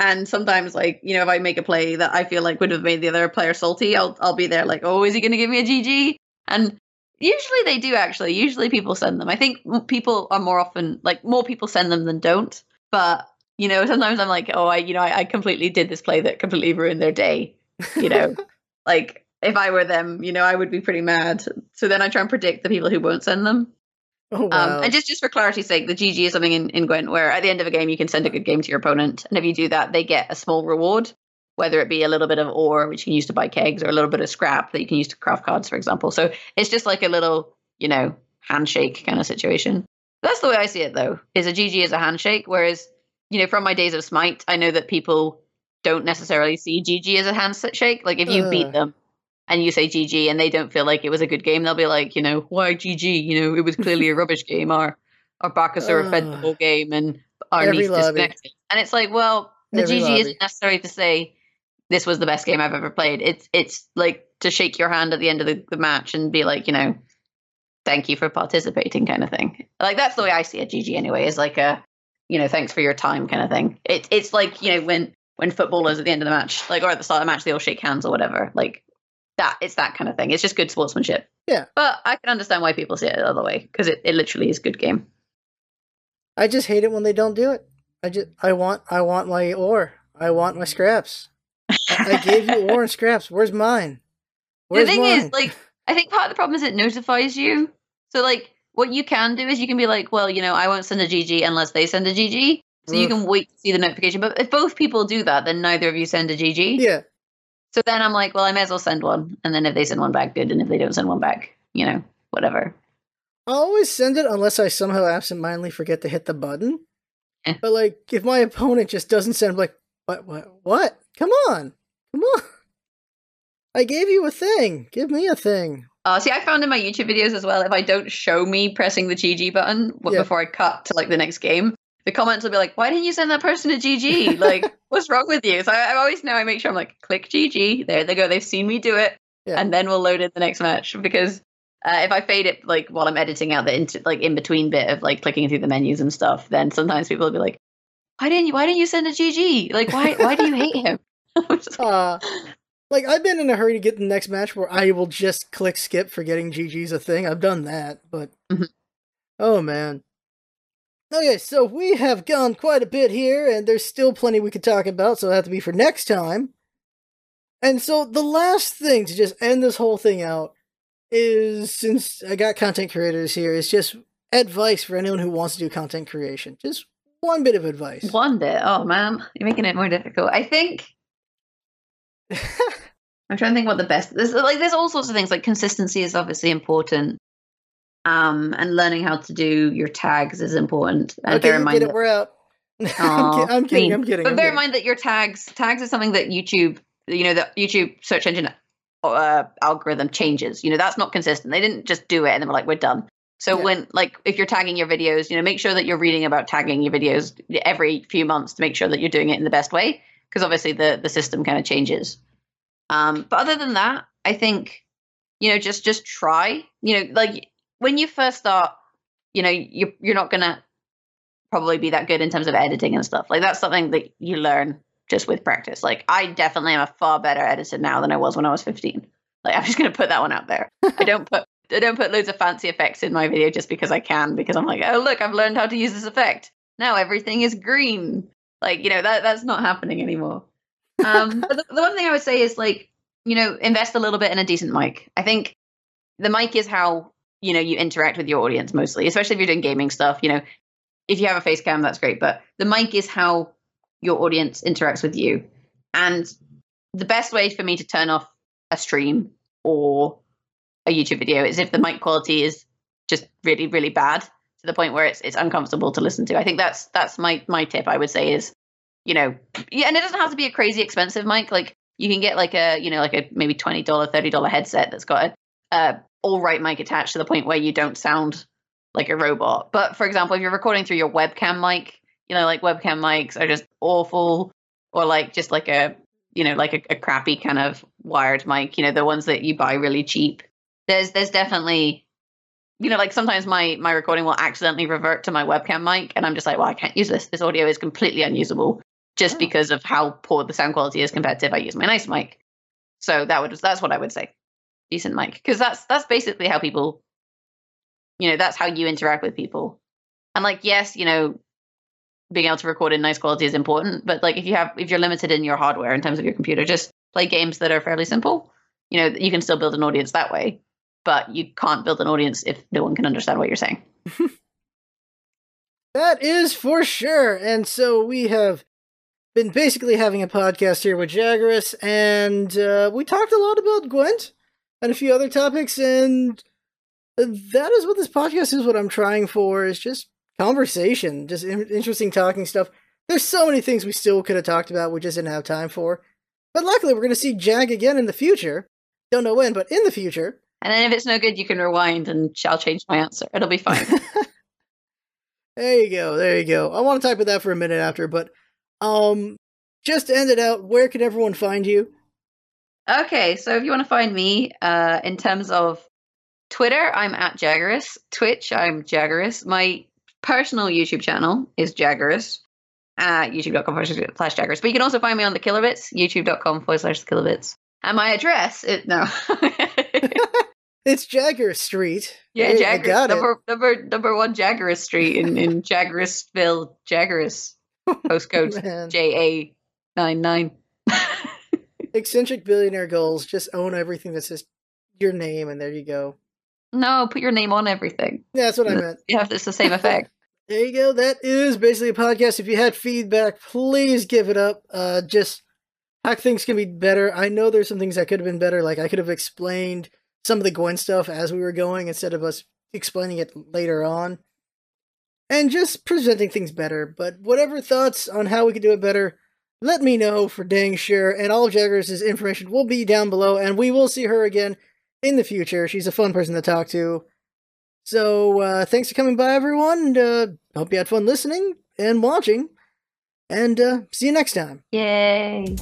And sometimes, like, you know, if I make a play that I feel like would have made the other player salty, I'll be there like, oh, is he going to give me a GG? And usually they do, actually. Usually people send them. I think people are more often, like, more people send them than don't. But you know, sometimes I'm like, oh, I completely did this play that completely ruined their day. You know, like if I were them, you know, I would be pretty mad. So then I try and predict the people who won't send them. Oh, wow. And just for clarity's sake, the GG is something in Gwent where at the end of a game, you can send a good game to your opponent. And if you do that, they get a small reward, whether it be a little bit of ore, which you can use to buy kegs, or a little bit of scrap that you can use to craft cards, for example. So it's just like a little, you know, handshake kind of situation. That's the way I see it, though, is a GG is a handshake, whereas, you know, from my days of Smite, I know that people don't necessarily see GG as a handshake. Like, if you beat them and you say GG and they don't feel like it was a good game, they'll be like, you know, why GG? You know, it was clearly a rubbish game. Our Bakasura fed the whole game and our niece disconnected. And it's like, well, the GG isn't necessary to say this was the best game I've ever played. It's like to shake your hand at the end of the match and be like, you know, thank you for participating kind of thing. Like, that's the way I see a GG anyway, is like a you know, thanks for your time kind of thing. It's like, you know, when footballers at the end of the match, like, or at the start of the match, they all shake hands or whatever. Like, that, it's that kind of thing. It's just good sportsmanship. Yeah. But I can understand why people see it the other way, because it literally is a good game. I just hate it when they don't do it. I want my ore. I want my scraps. I gave you ore and scraps. Where's mine? The thing is, like, I think part of the problem is it notifies you. So, like, what you can do is you can be like, well, you know, I won't send a GG unless they send a GG. So you can wait to see the notification. But if both people do that, then neither of you send a GG. Yeah. So then I'm like, well, I may as well send one. And then if they send one back, good. And if they don't send one back, you know, whatever. I'll always send it unless I somehow absentmindedly forget to hit the button. Yeah. But, like, if my opponent just doesn't send, I'm like, what? Come on. I gave you a thing. Give me a thing. See, I found in my YouTube videos as well, if I don't show me pressing the GG button before I cut to, like, the next game, the comments will be like, why didn't you send that person a GG? Like, what's wrong with you? So I always know, I make sure I'm like, click GG. There they go. They've seen me do it. Yeah. And then we'll load in the next match. Because if I fade it, like, while I'm editing out the in-between bit of, like, clicking through the menus and stuff, then sometimes people will be like, why didn't you send a GG? Like, why do you hate him? Like, I've been in a hurry to get the next match where I will just click skip, forgetting GG's a thing. I've done that, but... Mm-hmm. Oh, man. Okay, so we have gone quite a bit here, and there's still plenty we could talk about, so it'll have to be for next time. And so the last thing to just end this whole thing out is, since I got content creators here, is just advice for anyone who wants to do content creation. Just one bit of advice. One bit? Oh, man. You're making it more difficult. I think... I'm trying to think what the best. There's all sorts of things. Like, consistency is obviously important, and learning how to do your tags is important. And okay, bear in mind, we're out. I'm kidding. But bear in mind that your tags is something that YouTube, you know, the YouTube search engine algorithm changes. You know, that's not consistent. They didn't just do it and then we're like, we're done. So when, like, if you're tagging your videos, you know, make sure that you're reading about tagging your videos every few months to make sure that you're doing it in the best way. Because obviously the system kind of changes. But other than that, I think, you know, just try. You know, like, when you first start, you know, you're not going to probably be that good in terms of editing and stuff. Like, that's something that you learn just with practice. Like, I definitely am a far better editor now than I was when I was 15. Like, I'm just going to put that one out there. I don't put loads of fancy effects in my video just because I can, because I'm like, oh, look, I've learned how to use this effect. Now everything is green. Like, you know, that's not happening anymore. But the one thing I would say is, like, you know, invest a little bit in a decent mic. I think the mic is how, you know, you interact with your audience mostly, especially if you're doing gaming stuff. You know, if you have a face cam, that's great. But the mic is how your audience interacts with you. And the best way for me to turn off a stream or a YouTube video is if the mic quality is just really, really bad, to the point where it's uncomfortable to listen to. I think that's my tip, I would say, is, you know, yeah, and it doesn't have to be a crazy expensive mic. Like, you can get like a, you know, like a maybe $20, $30 headset that's got a all right mic attached, to the point where you don't sound like a robot. But for example, if you're recording through your webcam mic, you know, like, webcam mics are just awful, or like just like a, you know, like a crappy kind of wired mic, you know, the ones that you buy really cheap. There's definitely, you know, like, sometimes my recording will accidentally revert to my webcam mic, and I'm just like, well, I can't use this. This audio is completely unusable just because of how poor the sound quality is compared to if I use my nice mic. So that's what I would say. Decent mic. Because that's basically how people, you know, that's how you interact with people. And, like, yes, you know, being able to record in nice quality is important, but, like, if you're limited in your hardware in terms of your computer, just play games that are fairly simple. You know, you can still build an audience that way. But you can't build an audience if no one can understand what you're saying. That is for sure. And so we have been basically having a podcast here with Jaggerus, and we talked a lot about Gwent and a few other topics, and that is what this podcast is, what I'm trying for, is just conversation, just interesting talking stuff. There's so many things we still could have talked about we just didn't have time for. But luckily, we're going to see Jag again in the future. Don't know when, but in the future. And then if it's no good, you can rewind and I'll change my answer. It'll be fine. There you go. I want to talk about that for a minute after, but just to end it out, where can everyone find you? Okay, so if you want to find me, in terms of Twitter, I'm @Jaggerus. Twitch, I'm Jaggerus. My personal YouTube channel is Jaggerus. YouTube.com/Jaggerus. But you can also find me on the Killer Bits, youtube.com/Killer Bits. And my address is no. It's Jaggerus Street. Yeah, hey, Jaggerus. Number one Jaggerus Street in Jaggerusville, Jaggerus. Postcode JA99. Eccentric billionaire goals. Just own everything that says your name, and there you go. No, put your name on everything. Yeah, that's what I meant. Yeah, it's the same effect. There you go. That is basically a podcast. If you had feedback, please give it up. Just how things can be better. I know there's some things that could have been better. Like I could have explained some of the Gwen stuff as we were going instead of us explaining it later on. And just presenting things better. But whatever thoughts on how we could do it better, let me know for dang sure. And all of Jagger's information will be down below. And we will see her again in the future. She's a fun person to talk to. So, thanks for coming by, everyone. Hope you had fun listening and watching. And see you next time. Yay.